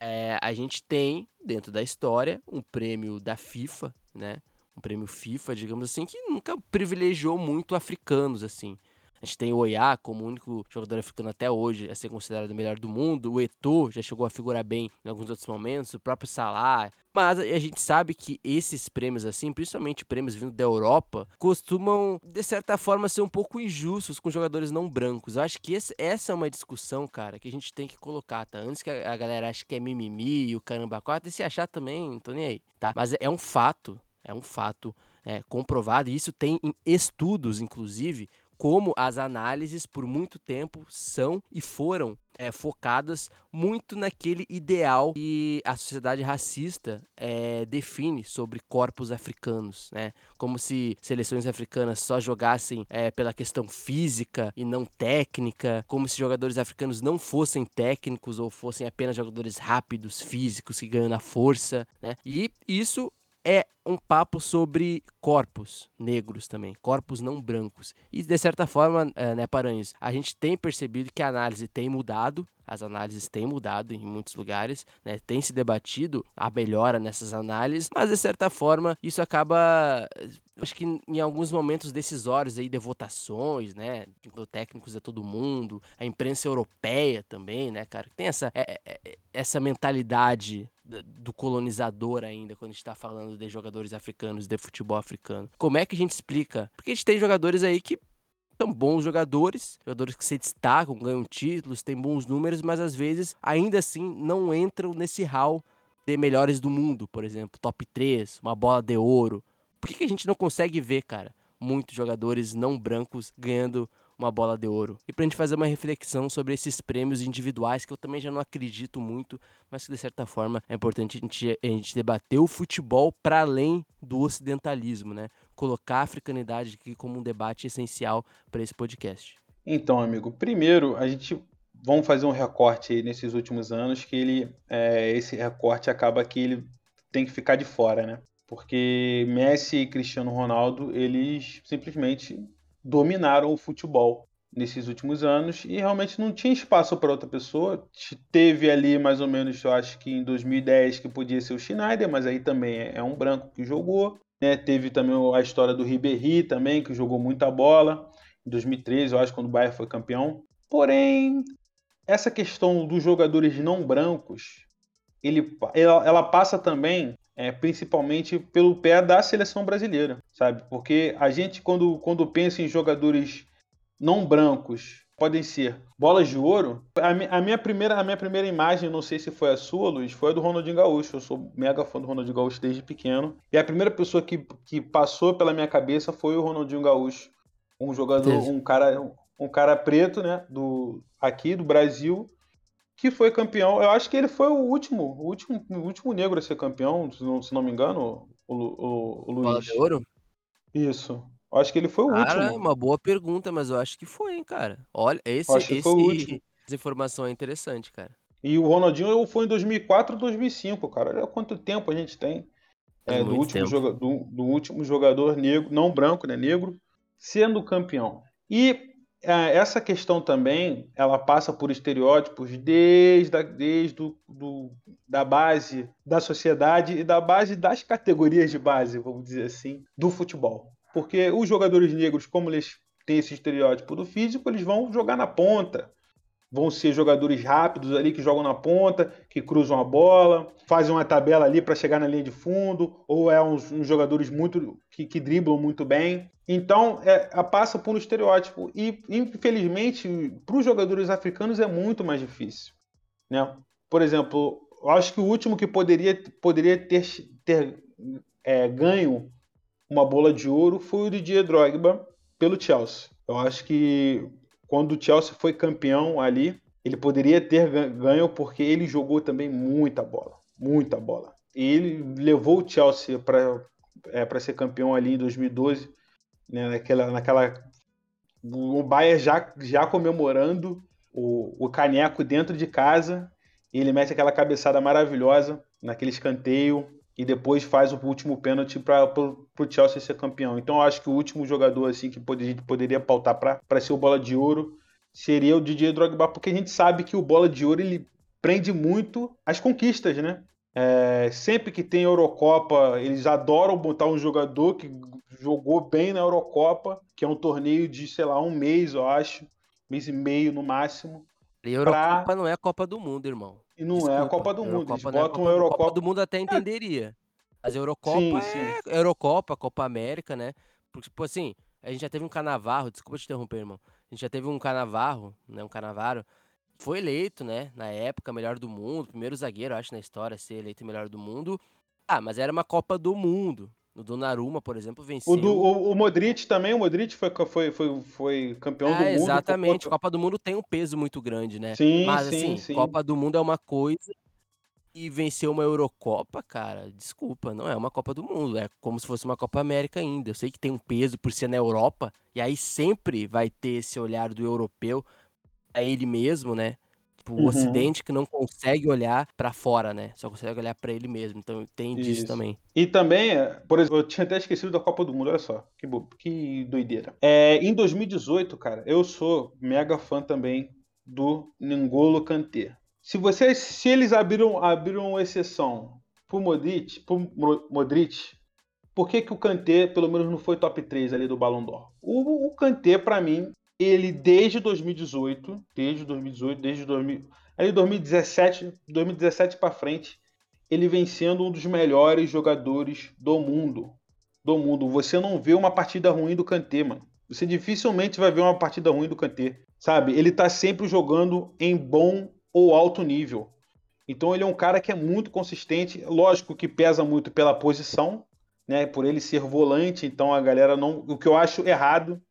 é, a gente tem, dentro da história, um prêmio da FIFA, né? Um prêmio FIFA, digamos assim, que nunca privilegiou muito africanos, assim. A gente tem o Oya como o único jogador africano até hoje a ser considerado o melhor do mundo. O Eto'o já chegou a figurar bem em alguns outros momentos. O próprio Salah. Mas a gente sabe que esses prêmios assim, principalmente prêmios vindo da Europa, costumam, de certa forma, ser um pouco injustos com jogadores não brancos. Eu acho que esse, essa é uma discussão, cara, que a gente tem que colocar, tá? Antes que a, a galera ache que é mimimi e o caramba quatro, e se achar também, não tô nem aí, tá? Mas é um fato É um fato é, comprovado, e isso tem em estudos, inclusive, como as análises por muito tempo são e foram é, focadas muito naquele ideal que a sociedade racista é, define sobre corpos africanos, né? Como se seleções africanas só jogassem é, pela questão física e não técnica, como se jogadores africanos não fossem técnicos ou fossem apenas jogadores rápidos, físicos, que ganham na força, né? E isso é um papo sobre corpos negros também, corpos não brancos. E, de certa forma, né, Paranhas, a gente tem percebido que a análise tem mudado, as análises têm mudado em muitos lugares, né, tem se debatido a melhora nessas análises, mas, de certa forma, isso acaba, acho que em alguns momentos decisórios aí de votações, né, técnicos é todo mundo, a imprensa europeia também, né, cara, tem essa, é, é, essa mentalidade do colonizador ainda, quando a gente tá falando de jogadores africanos, de futebol africano. Como é que a gente explica? Porque a gente tem jogadores aí que são bons jogadores, jogadores que se destacam, ganham títulos, têm bons números, mas às vezes, ainda assim, não entram nesse hall de melhores do mundo, por exemplo, top três, uma bola de ouro. Por que a gente não consegue ver, cara, muitos jogadores não brancos ganhando uma bola de ouro? E pra gente fazer uma reflexão sobre esses prêmios individuais, que eu também já não acredito muito, mas que de certa forma é importante a gente, a gente debater o futebol para além do ocidentalismo, né? Colocar a africanidade aqui como um debate essencial para esse podcast. Então, amigo, primeiro a gente vamos fazer um recorte aí nesses últimos anos, que ele, é, esse recorte acaba que ele tem que ficar de fora, né? Porque Messi e Cristiano Ronaldo, eles simplesmente dominaram o futebol nesses últimos anos e realmente não tinha espaço para outra pessoa. Teve ali mais ou menos, eu acho que em dois mil e dez, que podia ser o Schneider, mas aí também é um branco que jogou, né? Teve também a história do Ribéry também, que jogou muita bola, em dois mil e treze, eu acho, quando o Bayern foi campeão. Porém, essa questão dos jogadores não brancos, ele, ela, ela passa também É, principalmente pelo pé da seleção brasileira, sabe? Porque a gente, quando, quando pensa em jogadores não brancos, podem ser bolas de ouro, a, a, minha primeira, a minha primeira imagem, não sei se foi a sua, Luiz, foi a do Ronaldinho Gaúcho. Eu sou mega fã do Ronaldinho Gaúcho desde pequeno, e a primeira pessoa que, que passou pela minha cabeça foi o Ronaldinho Gaúcho, um jogador, um cara, um, um cara preto, né, do, aqui do Brasil, que foi campeão. Eu acho que ele foi o último, o último, o último negro a ser campeão, se não, se não me engano, o, o, o Luiz. Bola de ouro? Isso. Eu acho que ele foi o cara, último. Cara, uma boa pergunta, mas eu acho que foi, hein, cara. Olha, esse, acho que esse, foi o último. Essa informação é interessante, cara. E o Ronaldinho foi em dois mil e quatro ou dois mil e cinco, cara. Olha quanto tempo a gente tem é, é do, último joga- do, do último jogador negro, não branco, né, negro, sendo campeão. E essa questão também, ela passa por estereótipos desde, a, desde do, do, da base da sociedade e da base das categorias de base, vamos dizer assim, do futebol. Porque os jogadores negros, como eles têm esse estereótipo do físico, eles vão jogar na ponta. Vão ser jogadores rápidos ali, que jogam na ponta, que cruzam a bola, fazem uma tabela ali para chegar na linha de fundo, ou é uns, uns jogadores muito que, que driblam muito bem. Então, é, a passa por um estereótipo. E, infelizmente, para os jogadores africanos é muito mais difícil, né? Por exemplo, eu acho que o último que poderia, poderia ter, ter é, ganho uma bola de ouro foi o Didier Drogba pelo Chelsea. Eu acho que quando o Chelsea foi campeão ali, ele poderia ter ganho, porque ele jogou também muita bola, muita bola. E ele levou o Chelsea para é, para ser campeão ali em dois mil e doze, né, naquela, naquela, o Bayern já, já comemorando o, o caneco dentro de casa, ele mete aquela cabeçada maravilhosa naquele escanteio e depois faz o último pênalti para o Chelsea ser campeão. Então eu acho que o último jogador assim que poderia, poderia pautar para ser o Bola de Ouro seria o Didier Drogba, porque a gente sabe que o Bola de Ouro ele prende muito as conquistas, né? É, sempre que tem Eurocopa, eles adoram botar um jogador que jogou bem na Eurocopa, que é um torneio de, sei lá, um mês, eu acho, mês e meio no máximo. E Eurocopa pra... não é a Copa do Mundo, irmão. E não Desculpa, é a Copa do Mundo, Eurocopa, eles botam é a Copa, Eurocopa... Copa do Mundo até entenderia. Mas a Eurocopa sim, sim. é Eurocopa, Copa América, né? Porque, tipo assim, a gente já teve um Canavarro, desculpa te interromper, irmão. A gente já teve um Canavarro, né? Um Canavaro, foi eleito, né? Na época, melhor do mundo, primeiro zagueiro, acho, na história, ser eleito melhor do mundo. Ah, mas era uma Copa do Mundo, O Donnarumma, por exemplo, venceu. O, do, o, o Modric também, o Modric foi, foi, foi, foi campeão ah, do mundo. Exatamente, Copa do Mundo tem um peso muito grande, né? Sim, Mas sim, assim, sim. Copa do Mundo é uma coisa e vencer uma Eurocopa, cara, desculpa, não é uma Copa do Mundo, é como se fosse uma Copa América ainda. Eu sei que tem um peso por ser na Europa, e aí sempre vai ter esse olhar do europeu a ele mesmo, né? O uhum. Ocidente que não consegue olhar pra fora, né? Só consegue olhar pra ele mesmo. Então tem disso Isso. também. E também, por exemplo, eu tinha até esquecido da Copa do Mundo, olha só. Que, bo... que doideira. É, em dois mil e dezoito, cara, eu sou mega fã também do N'Golo Kanté. Se, vocês, se eles abriram, abriram exceção pro Modric, pro Modric, por que, que o Kanté, pelo menos, não foi top três ali do Ballon d'Or? O, o Kanté, pra mim... Ele desde dois mil e dezoito, desde dois mil e dezoito, desde dois mil, aí dois mil e dezessete, dois mil e dezessete para frente, ele vem sendo um dos melhores jogadores do mundo. Do mundo. Você não vê uma partida ruim do Kanté, mano. Você dificilmente vai ver uma partida ruim do Kanté, sabe? Ele tá sempre jogando em bom ou alto nível. Então ele é um cara que é muito consistente, lógico que pesa muito pela posição, né? Por ele ser volante, então a galera não, o que eu acho errado.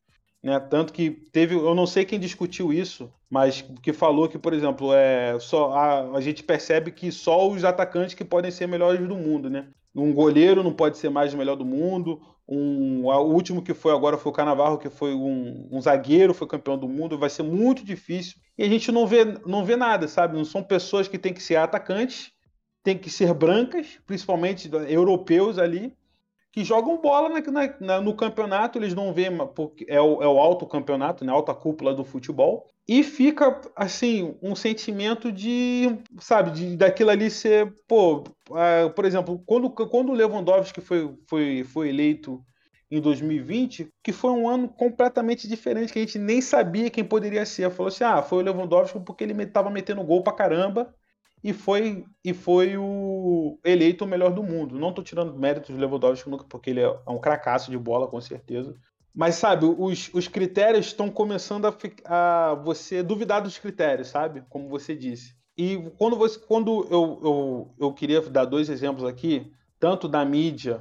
Né? Tanto que teve, eu não sei quem discutiu isso, mas que falou que, por exemplo, é, só a, a gente percebe que só os atacantes que podem ser melhores do mundo, né? Um goleiro não pode ser mais o melhor do mundo, um, o último que foi agora foi o Cannavaro, que foi um, um zagueiro, foi campeão do mundo, vai ser muito difícil. E a gente não vê, não vê nada, sabe? Não são pessoas que têm que ser atacantes, têm que ser brancas, principalmente europeus ali, que jogam bola na, na, na, no campeonato, eles não vêem, porque é o, é o alto campeonato, né, a alta cúpula do futebol, e fica, assim, um sentimento de, sabe, de, daquilo ali ser, pô, uh, por exemplo, quando, quando o Lewandowski foi, foi, foi eleito em dois mil e vinte, que foi um ano completamente diferente, que a gente nem sabia quem poderia ser, falou assim, ah, foi o Lewandowski porque ele estava metendo gol pra caramba, E foi, e foi o eleito o melhor do mundo. Não estou tirando méritos do Lewandowski nunca, porque ele é um cracaço de bola, com certeza. Mas, sabe, os, os critérios estão começando a, ficar, a você duvidar dos critérios, sabe? Como você disse. E quando, você, quando eu, eu, eu queria dar dois exemplos aqui, tanto da mídia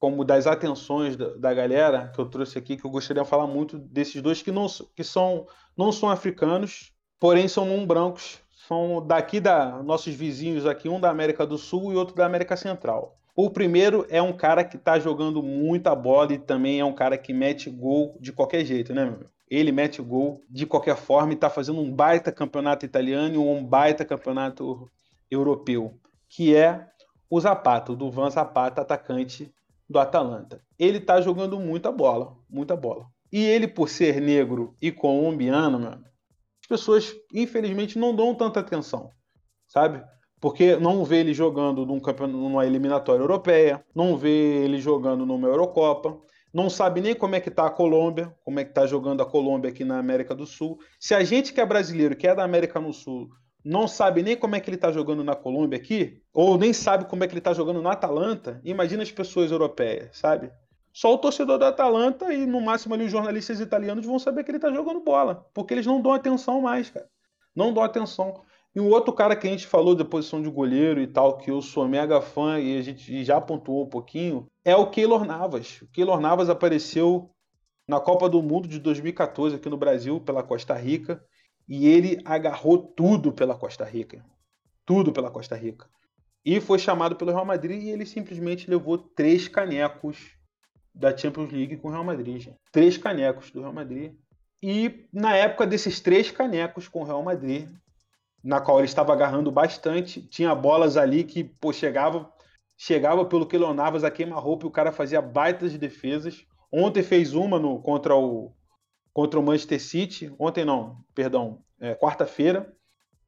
como das atenções da, da galera que eu trouxe aqui, que eu gostaria de falar muito desses dois que não, que são, não são africanos, porém são não brancos. São daqui, da, nossos vizinhos aqui, um da América do Sul e outro da América Central. O primeiro é um cara que tá jogando muita bola e também é um cara que mete gol de qualquer jeito, né, meu? Ele mete gol de qualquer forma e tá fazendo um baita campeonato italiano e um baita campeonato europeu, que é o Zapata, o Duvan Zapata, atacante do Atalanta. Ele tá jogando muita bola, muita bola. E ele, por ser negro e colombiano, meu amigo, pessoas, infelizmente, não dão tanta atenção, sabe? Porque não vê ele jogando num campeonato, numa eliminatória europeia, não vê ele jogando numa Eurocopa, não sabe nem como é que tá a Colômbia, como é que tá jogando a Colômbia aqui na América do Sul. Se a gente que é brasileiro, que é da América do Sul, não sabe nem como é que ele tá jogando na Colômbia aqui, ou nem sabe como é que ele tá jogando na Atalanta, imagina as pessoas europeias, sabe? Só o torcedor da Atalanta e, no máximo, ali, os jornalistas italianos vão saber que ele tá jogando bola. Porque eles não dão atenção mais, cara. Não dão atenção. E o outro cara que a gente falou da posição de goleiro e tal, que eu sou mega fã e a gente já pontuou um pouquinho, é o Keylor Navas. O Keylor Navas apareceu na Copa do Mundo de dois mil e catorze aqui no Brasil, pela Costa Rica. E ele agarrou tudo pela Costa Rica. Tudo pela Costa Rica. E foi chamado pelo Real Madrid e ele simplesmente levou três canecos da Champions League com o Real Madrid, gente. Três canecos do Real Madrid. E na época desses três canecos com o Real Madrid, na qual ele estava agarrando bastante, tinha bolas ali que pô, chegava, chegava pelo Keylor Navas a queima-roupa e o cara fazia baitas de defesas. Ontem fez uma no, contra, o, contra o Manchester City. Ontem não, perdão, é, quarta-feira.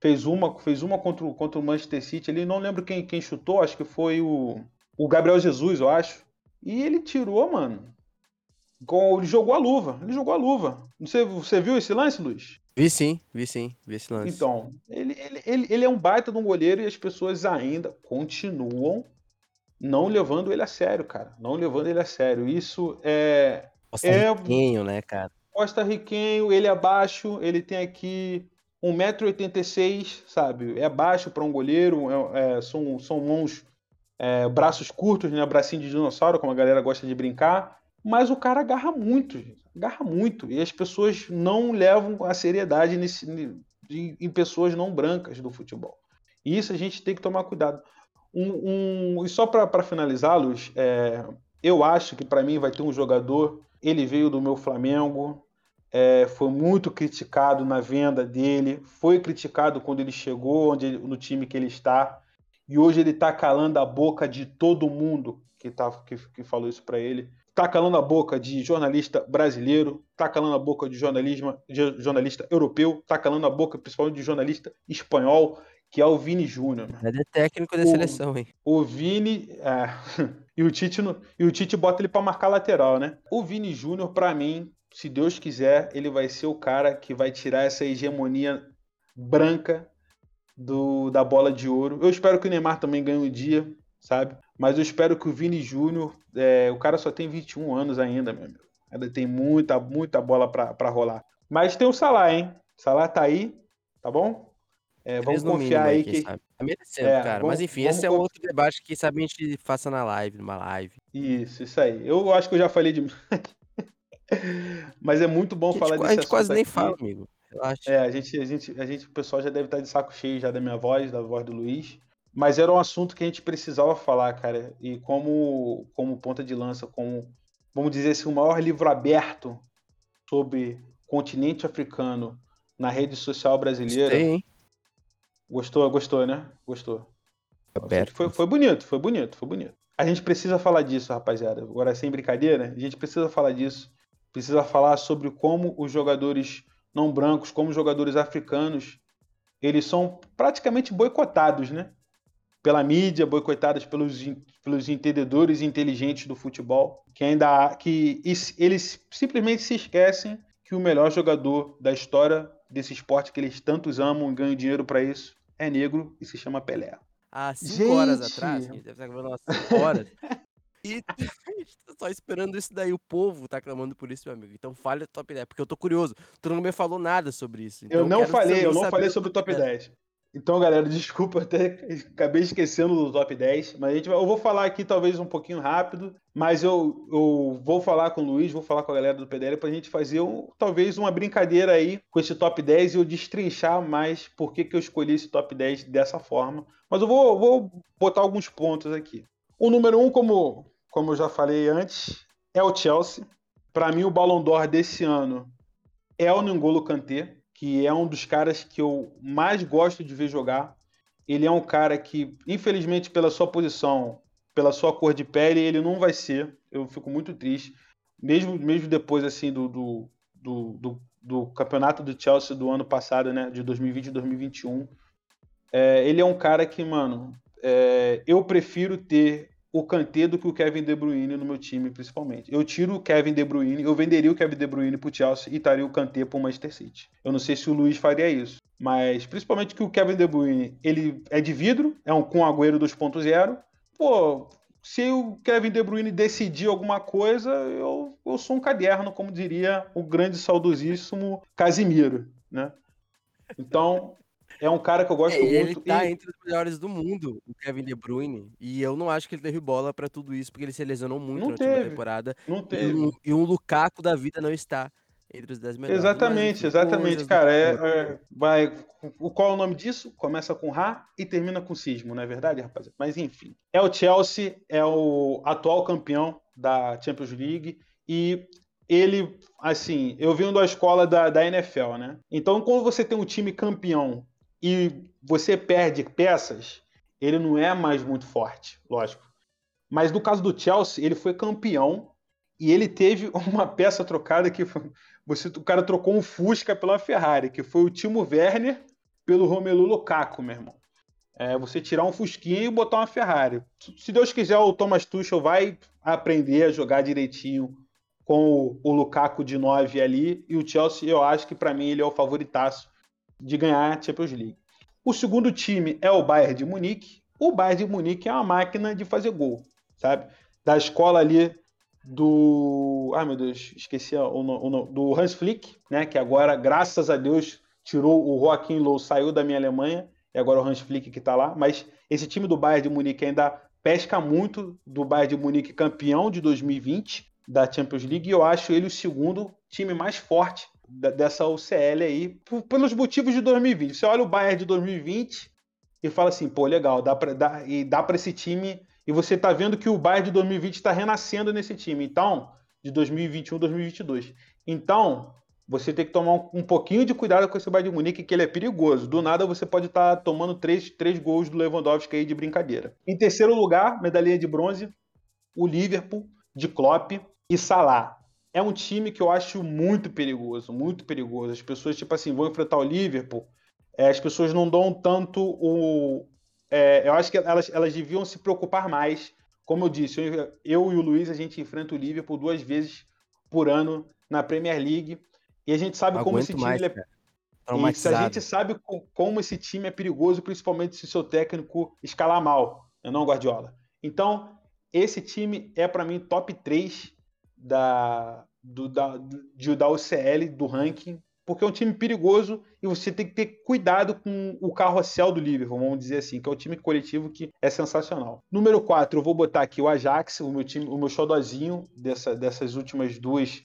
Fez uma, fez uma contra, contra o Manchester City. Ele, não lembro quem, quem chutou, acho que foi o, o Gabriel Jesus, eu acho. E ele tirou, mano. Ele jogou a luva. Ele jogou a luva. Você, você viu esse lance, Luiz? Vi sim, vi sim, vi esse lance. Então, ele, ele, ele, ele é um baita de um goleiro e as pessoas ainda continuam não levando ele a sério, cara. Não levando ele a sério. Isso é... Costa-riquenho, é... né, cara? Costa-riquenho, ele é baixo, ele tem aqui um metro e oitenta e seis, sabe? É baixo para um goleiro, é, é, são, são mãos é, braços curtos, né, bracinho de dinossauro, como a galera gosta de brincar, mas o cara agarra muito, agarra muito, e as pessoas não levam a seriedade nesse, em, em pessoas não brancas do futebol. E isso a gente tem que tomar cuidado. Um, um, e só para finalizar, Luiz, é, eu acho que para mim vai ter um jogador, ele veio do meu Flamengo, é, foi muito criticado na venda dele, foi criticado quando ele chegou onde ele, no time que ele está, e hoje ele está calando a boca de todo mundo que, tá, que, que falou isso para ele. Está calando a boca de jornalista brasileiro, está calando a boca de, jornalismo, de jornalista europeu, está calando a boca principalmente de jornalista espanhol, que é o Vini Júnior. Ele é técnico da o, seleção, hein? O Vini... É, e, o Tite no, e o Tite bota ele para marcar lateral, né? O Vini Júnior, para mim, se Deus quiser, ele vai ser o cara que vai tirar essa hegemonia branca do, da bola de ouro. Eu espero que o Neymar também ganhe um dia, sabe? Mas eu espero que o Vini Júnior... É, o cara só tem vinte e um anos ainda, meu amigo. Ainda tem muita, muita bola para rolar. Mas tem o Salah, hein? O Salah tá aí, tá bom? É, vamos confiar aí que... Tá merecendo, é, cara. Vamos, mas enfim, esse é um outro debate que sabe a gente faça na live, numa live. Isso, isso aí. Eu acho que eu já falei demais. Mas é muito bom gente, falar disso. A gente quase aqui. Nem fala, amigo. Relaxa. É, a gente, a gente, a gente, o pessoal já deve estar de saco cheio já da minha voz, da voz do Luiz. Mas era um assunto que a gente precisava falar, cara. E como, como ponta de lança, como, vamos dizer assim, o maior livro aberto sobre continente africano na rede social brasileira... Gostei, hein? Gostou, gostou, né? Gostou. Foi, foi bonito, foi bonito, foi bonito. A gente precisa falar disso, rapaziada. Agora, sem brincadeira, a gente precisa falar disso. Precisa falar sobre como os jogadores não brancos, como os jogadores africanos, eles são praticamente boicotados, né? Pela mídia, boicotados pelos, pelos entendedores inteligentes do futebol, que ainda há, que eles simplesmente se esquecem que o melhor jogador da história desse esporte que eles tantos amam e ganham dinheiro pra isso, é negro e se chama Pelé. Há cinco gente... horas atrás, deve estar gravando umas cinco horas, e a gente tá só esperando isso daí, o povo tá clamando por isso, meu amigo. Então fale do top dez, porque eu tô curioso, tu não me falou nada sobre isso. Então eu não falei, eu não falei sobre o top dez. Então, galera, desculpa, até acabei esquecendo do top dez, mas a gente vai... eu vou falar aqui talvez um pouquinho rápido, mas eu, eu vou falar com o Luiz, vou falar com a galera do P D L pra gente fazer um, talvez uma brincadeira aí com esse top dez e eu destrinchar mais por que que eu escolhi esse top dez dessa forma. Mas eu vou, vou botar alguns pontos aqui. O número um, como, como eu já falei antes, é o Chelsea. Para mim, o Ballon d'Or desse ano é o N'Golo Kanté, que é um dos caras que eu mais gosto de ver jogar. Ele é um cara que, infelizmente, pela sua posição, pela sua cor de pele, ele não vai ser. Eu fico muito triste. Mesmo, mesmo depois assim, do, do, do, do, do campeonato do Chelsea do ano passado, né, de dois mil e vinte e dois mil e vinte e um, é, ele é um cara que, mano, é, eu prefiro ter o Kanté do que o Kevin De Bruyne no meu time, principalmente. Eu tiro o Kevin De Bruyne, eu venderia o Kevin De Bruyne pro Chelsea e estaria o Kanté pro Manchester City. Eu não sei se o Luiz faria isso, mas principalmente que o Kevin De Bruyne, ele é de vidro, é um com Agüero dois ponto zero. Pô, se o Kevin De Bruyne decidir alguma coisa, eu, eu sou um caderno, como diria o grande saudosíssimo Casimiro, né? Então... é um cara que eu gosto é, muito. Ele tá e... entre os melhores do mundo, o Kevin De Bruyne. E eu não acho que ele teve bola pra tudo isso, porque ele se lesionou muito não na teve, última temporada. Não teve. E um, e um Lukaku da vida não está entre os dez melhores. Exatamente, mas, exatamente, cara. É, é, vai, qual é o nome disso? Começa com Rá e termina com Sismo, não é verdade, rapaziada? Mas enfim. É o Chelsea, é o atual campeão da Champions League. E... ele, assim, eu vim da escola da, da N F L, né? Então, quando você tem um time campeão e você perde peças, ele não é mais muito forte, lógico. Mas no caso do Chelsea, ele foi campeão e ele teve uma peça trocada que foi, você, o cara trocou um Fusca pela Ferrari, que foi o Timo Werner pelo Romelu Lukaku, meu irmão. É, você tirar um Fusquinha e botar uma Ferrari. Se Deus quiser, o Thomas Tuchel vai aprender a jogar direitinho com o Lukaku de nove ali, e o Chelsea, eu acho que para mim ele é o favoritaço de ganhar a Champions League. O segundo time é o Bayern de Munique. O Bayern de Munique é uma máquina de fazer gol, sabe? Da escola ali do... ai, meu Deus, esqueci o nome... do Hans Flick, né? Que agora, graças a Deus, tirou o Joachim Löw, saiu da minha Alemanha, e agora o Hans Flick que tá lá. Mas esse time do Bayern de Munique ainda pesca muito do Bayern de Munique, campeão de dois mil e vinte da Champions League, e eu acho ele o segundo time mais forte dessa U C L aí, por, pelos motivos de dois mil e vinte. Você olha o Bayern de dois mil e vinte e fala assim, pô, legal, dá pra, dá, e dá para esse time, e você tá vendo que o Bayern de dois mil e vinte está renascendo nesse time, então, de dois mil e vinte e um, dois mil e vinte e dois. Então, você tem que tomar um, um pouquinho de cuidado com esse Bayern de Munique, que ele é perigoso. Do nada, você pode estar tá tomando três, três gols do Lewandowski aí de brincadeira. Em terceiro lugar, medalhinha de bronze, o Liverpool, de Klopp e Salah. É um time que eu acho muito perigoso, muito perigoso. As pessoas, tipo assim, vão enfrentar o Liverpool, é, as pessoas não dão tanto o... É, eu acho que elas, elas deviam se preocupar mais. Como eu disse, eu, eu e o Luiz, a gente enfrenta o Liverpool duas vezes por ano na Premier League. E a gente sabe como esse time mais, é... Isso, a gente sabe como esse time é perigoso, principalmente se o seu técnico escalar mal, não, Guardiola? Então, esse time é, para mim, top três da, do, da, do, da U C L, do ranking, porque é um time perigoso e você tem que ter cuidado com o carrossel do Liverpool, vamos dizer assim, que é um time coletivo que é sensacional. Número quatro, eu vou botar aqui o Ajax, o meu time, o meu xodozinho dessa, dessas últimas duas.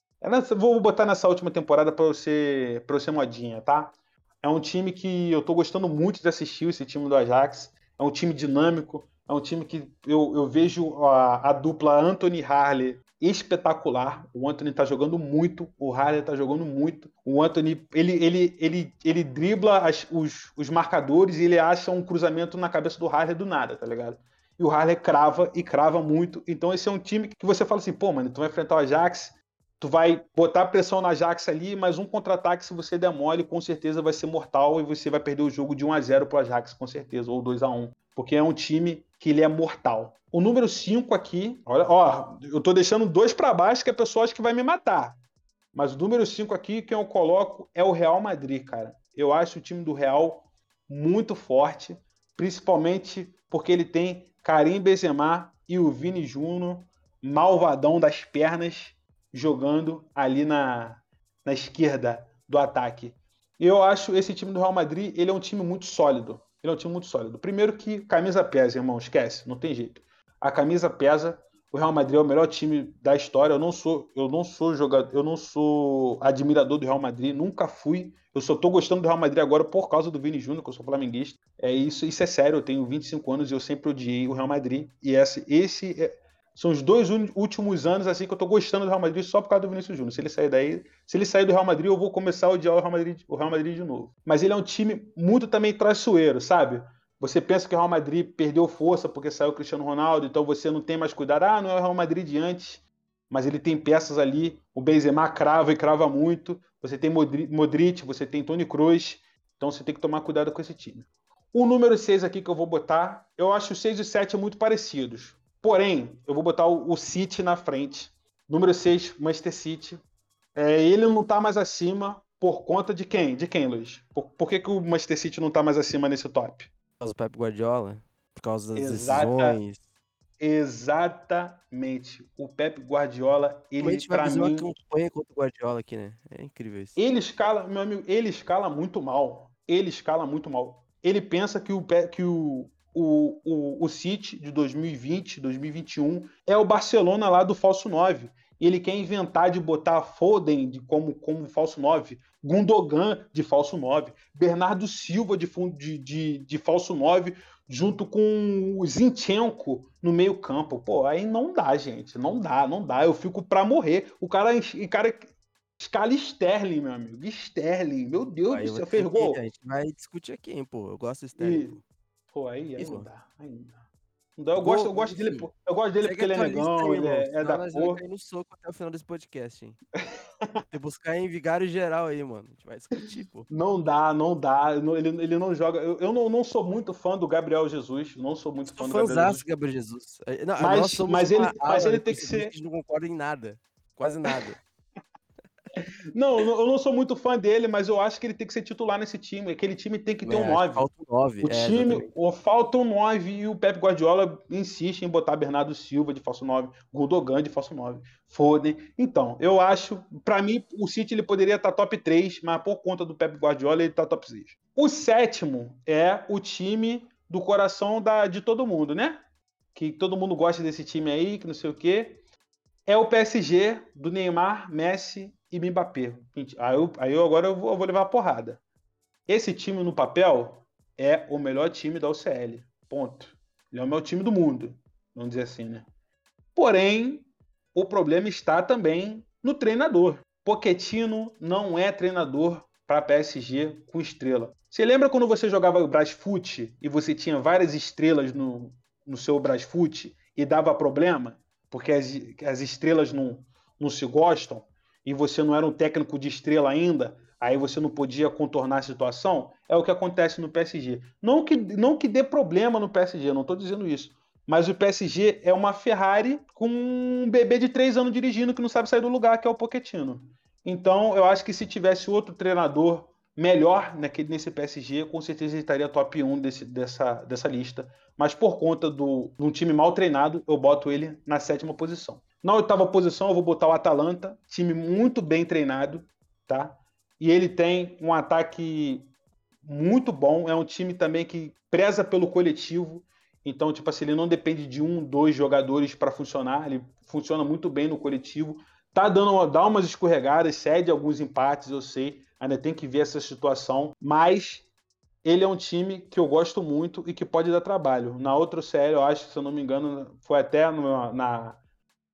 Vou botar nessa última temporada para você, pra você modinha, tá? É um time que eu tô gostando muito de assistir, esse time do Ajax. É um time dinâmico, é um time que eu, eu vejo a, a dupla Antony e Haller espetacular. O Antony tá jogando muito, o Haller tá jogando muito. O Antony, ele, ele, ele, ele dribla as, os, os marcadores e ele acha um cruzamento na cabeça do Haller do nada, tá ligado? E o Haller crava e crava muito. Então esse é um time que você fala assim, pô, mano, tu vai enfrentar o Ajax... Tu vai botar pressão na Ajax ali, mas um contra-ataque, se você der mole, com certeza vai ser mortal e você vai perder o jogo de um a zero pro Ajax, com certeza, ou dois a um. Porque é um time que ele é mortal. O número cinco aqui, olha, ó, eu tô deixando dois para baixo que a pessoa acha que vai me matar. Mas o número cinco aqui, quem eu coloco, é o Real Madrid, cara. Eu acho o time do Real muito forte, principalmente porque ele tem Karim Benzema e o Vini Júnior, malvadão das pernas, jogando ali na, na esquerda do ataque. Eu acho esse time do Real Madrid, ele é um time muito sólido. Ele é um time muito sólido. Primeiro que camisa pesa, irmão, esquece, não tem jeito. A camisa pesa. O Real Madrid é o melhor time da história. Eu não sou, eu não sou jogador, eu não sou admirador do Real Madrid, nunca fui. Eu só tô gostando do Real Madrid agora por causa do Vini Júnior, que eu sou flamenguista. É isso, isso é sério. Eu tenho vinte e cinco anos e eu sempre odiei o Real Madrid. E esse, esse é São os dois últimos anos assim que eu tô gostando do Real Madrid só por causa do Vinícius Júnior. Se ele sair daí, se ele sair do Real Madrid, eu vou começar a odiar o Real Madrid, o Real Madrid de novo. Mas ele é um time muito também traiçoeiro, sabe? Você pensa que o Real Madrid perdeu força porque saiu o Cristiano Ronaldo, então você não tem mais cuidado. Ah, não é o Real Madrid de antes, mas ele tem peças ali. O Benzema crava e crava muito. Você tem Modric, você tem Toni Kroos. Então você tem que tomar cuidado com esse time. O número seis aqui que eu vou botar, eu acho os seis e sete muito parecidos. Porém, eu vou botar o City na frente. Número seis, Manchester City. É, ele não está mais acima por conta de quem? De quem, Luiz? Por, por que, que o Manchester City não está mais acima nesse top? Por causa do Pep Guardiola? Por causa das Exata, decisões? Exatamente. O Pep Guardiola, ele para mim... campanha contra o Guardiola aqui, né? É incrível isso. Ele escala, meu amigo, ele escala muito mal. Ele escala muito mal. Ele pensa que o... Que o O, o, o City de dois mil e vinte, dois mil e vinte e um é o Barcelona lá do falso nove. Ele quer inventar de botar Foden de como, como falso nove, Gundogan de falso nove, Bernardo Silva de, de, de, de falso nove, junto com o Zinchenko no meio campo. Pô, aí não dá, gente. Não dá, não dá. Eu fico pra morrer. O cara... O cara escala Sterling, meu amigo. Sterling. Meu Deus do céu, fez gol. A gente vai discutir aqui, hein, pô. Eu gosto de Sterling, e... pô. Pô, aí, aí não dá, aí não dá. Não dá. Eu, gosto, eu gosto dele, eu gosto dele porque ele é negão, ele é, é da cor. Nós vamos cair no soco até o final desse podcast, hein? Tem buscar em Vigário Geral aí, mano. A gente vai discutir, pô. Não dá, não dá. Ele, ele não joga. Eu, eu não, não sou muito fã do Gabriel Jesus. Não sou muito fã do Gabriel Jesus. Gabriel Jesus. Não, mas, nós somos mas, ele, mas ele tem que ser... A gente não concorda em nada. Quase nada. Não, eu não sou muito fã dele, mas eu acho que ele tem que ser titular nesse time. Aquele time tem que ter é, um nove. Falta um nove. O é, time, o, falta um nove e o Pep Guardiola insiste em botar Bernardo Silva de falso nove, Gundogan de falso nove, Foden. Então, eu acho, pra mim, o City ele poderia estar top três, mas por conta do Pep Guardiola ele tá top seis. O sétimo é o time do coração da, de todo mundo, né? que todo mundo gosta desse time aí, que não sei o quê, é o P S G do Neymar, Messi e Mbappé. Aí eu, aí eu agora eu vou, eu vou levar a porrada. Esse time no papel é o melhor time da U C L, ponto. Ele é o melhor time do mundo, vamos dizer assim, né? Porém, o problema está também no treinador. Pochettino não é treinador para P S G com estrela. Você lembra quando você jogava o Brasfoot e você tinha várias estrelas no, no seu Brasfoot e dava problema? Porque as, as estrelas não, não se gostam e você não era um técnico de estrela ainda, aí você não podia contornar a situação? É o que acontece no P S G. Não que, não que dê problema no P S G, não estou dizendo isso. Mas o P S G é uma Ferrari com um bebê de três anos dirigindo que não sabe sair do lugar, que é o Pochettino. Então, eu acho que se tivesse outro treinador melhor naquele, nesse P S G, com certeza ele estaria top um desse, dessa, dessa lista. Mas por conta do, de um time mal treinado, eu boto ele na sétima posição. Na oitava posição, eu vou botar o Atalanta, time muito bem treinado, tá? E ele tem um ataque muito bom, é um time também que preza pelo coletivo. Então, tipo assim, ele não depende de um, dois jogadores para funcionar. Ele funciona muito bem no coletivo. Tá dando dá umas escorregadas, cede alguns empates, eu sei. Ainda tem que ver essa situação. Mas ele é um time que eu gosto muito e que pode dar trabalho. Na outra série, eu acho, se eu não me engano, foi até, na, na,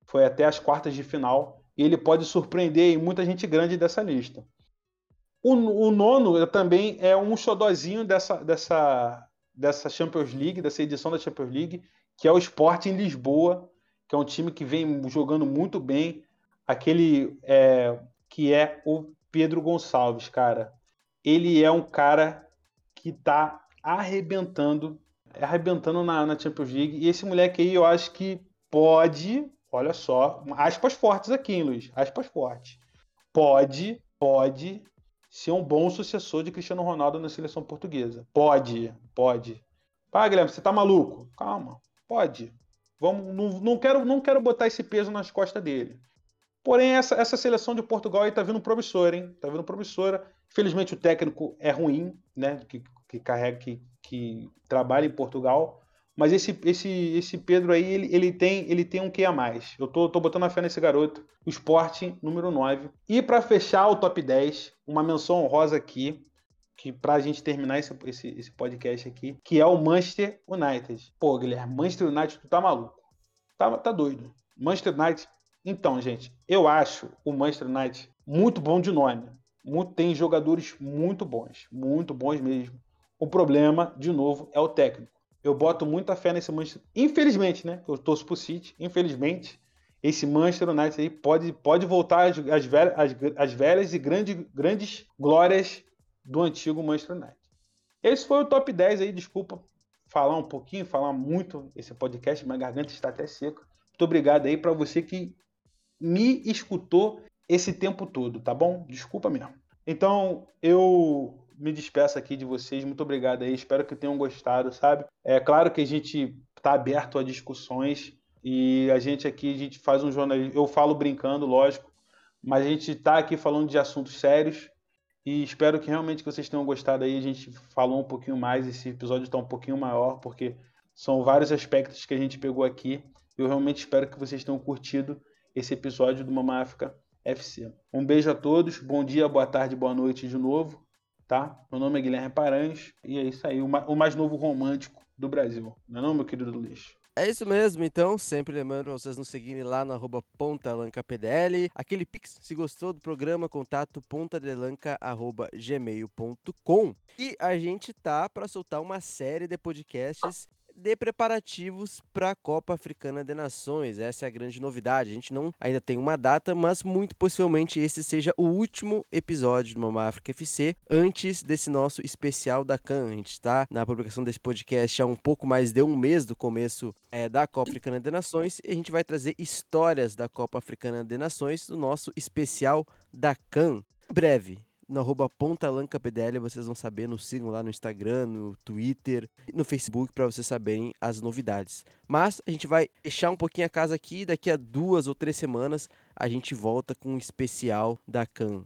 foi até as quartas de final. E ele pode surpreender e muita gente grande dessa lista. O, o nono também é um xodózinho dessa... dessa dessa Champions League, dessa edição da Champions League, que é o Sporting Lisboa, que é um time que vem jogando muito bem, aquele é, que é o Pedro Gonçalves, cara. Ele é um cara que tá arrebentando, arrebentando na, na Champions League, e esse moleque aí eu acho que pode, olha só, aspas fortes aqui, hein, Luiz? Aspas fortes. Pode, pode... ser um bom sucessor de Cristiano Ronaldo na seleção portuguesa. Pode, pode. Pá, Guilherme, você tá maluco? Calma, pode. Vamos, não, não, quero, não quero botar esse peso nas costas dele. Porém, essa, essa seleção de Portugal aí tá vindo promissora, hein? Tá vindo promissora. Infelizmente, o técnico é ruim, né? Que, que, carrega, que, que trabalha em Portugal. Mas esse, esse, esse Pedro aí, ele, ele, tem, ele tem um quê a mais. Eu tô, tô botando a fé nesse garoto. O Sporting, número nove. E para fechar o top dez, uma menção honrosa aqui, que pra gente terminar esse, esse, esse podcast aqui, que é o Manchester United. Pô, Guilherme, Manchester United, tu tá maluco. Tá, tá doido. Manchester United... Então, gente, eu acho o Manchester United muito bom de nome. Muito, tem jogadores muito bons. Muito bons mesmo. O problema, de novo, é o técnico. Eu boto muita fé nesse Manchester... Infelizmente, né? Eu torço pro City. Infelizmente, esse Manchester United aí pode, pode voltar às, às, velhas, às, às velhas e grande, grandes glórias do antigo Manchester United. Esse foi o top dez aí. Desculpa falar um pouquinho, falar muito esse podcast. Minha garganta está até seca. Muito obrigado aí para você que me escutou esse tempo todo, tá bom? Desculpa mesmo. Então, eu... me despeço aqui de vocês, muito obrigado aí, espero que tenham gostado, sabe? É claro que a gente tá aberto a discussões e a gente aqui, a gente faz um jornalismo, eu falo brincando, lógico, mas a gente tá aqui falando de assuntos sérios e espero que realmente que vocês tenham gostado aí, a gente falou um pouquinho mais, esse episódio tá um pouquinho maior, porque são vários aspectos que a gente pegou aqui, eu realmente espero que vocês tenham curtido esse episódio do Mama África F C. Um beijo a todos, bom dia, boa tarde, boa noite de novo. Tá? Meu nome é Guilherme Paranhas e é isso aí, o mais novo romântico do Brasil, não é não, meu querido Luiz? É isso mesmo, então, sempre lembrando vocês nos seguirem lá no arroba pontadelanca p d l, aquele pix, se gostou do programa, contato pontadelanca arroba gmail ponto com. E a gente tá para soltar uma série de podcasts de preparativos para a Copa Africana de Nações. Essa é a grande novidade. A gente não ainda tem uma data, mas muito possivelmente esse seja o último episódio do Mama África F C antes desse nosso especial da C A N. A gente está na publicação desse podcast há um pouco mais de um mês do começo é, da Copa Africana de Nações e a gente vai trazer histórias da Copa Africana de Nações no nosso especial da C A N. Em breve. No arroba pontalanca p d l, vocês vão saber, nos sigam lá no Instagram, no Twitter, no Facebook, para vocês saberem as novidades. Mas a gente vai fechar um pouquinho a casa aqui, daqui a duas ou três semanas a gente volta com um especial da C A N.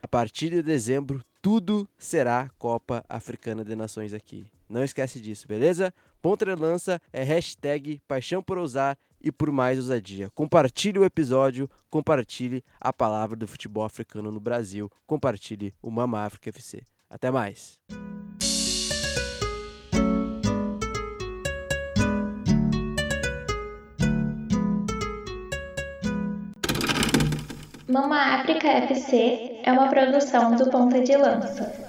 A partir de dezembro, tudo será Copa Africana de Nações aqui. Não esquece disso, beleza? Ponta de Lança é hashtag paixão por ousar e por mais ousadia. Compartilhe o episódio, compartilhe a palavra do futebol africano no Brasil, compartilhe o Mama África F C. Até mais! Mama África F C é uma produção do Ponta de Lança.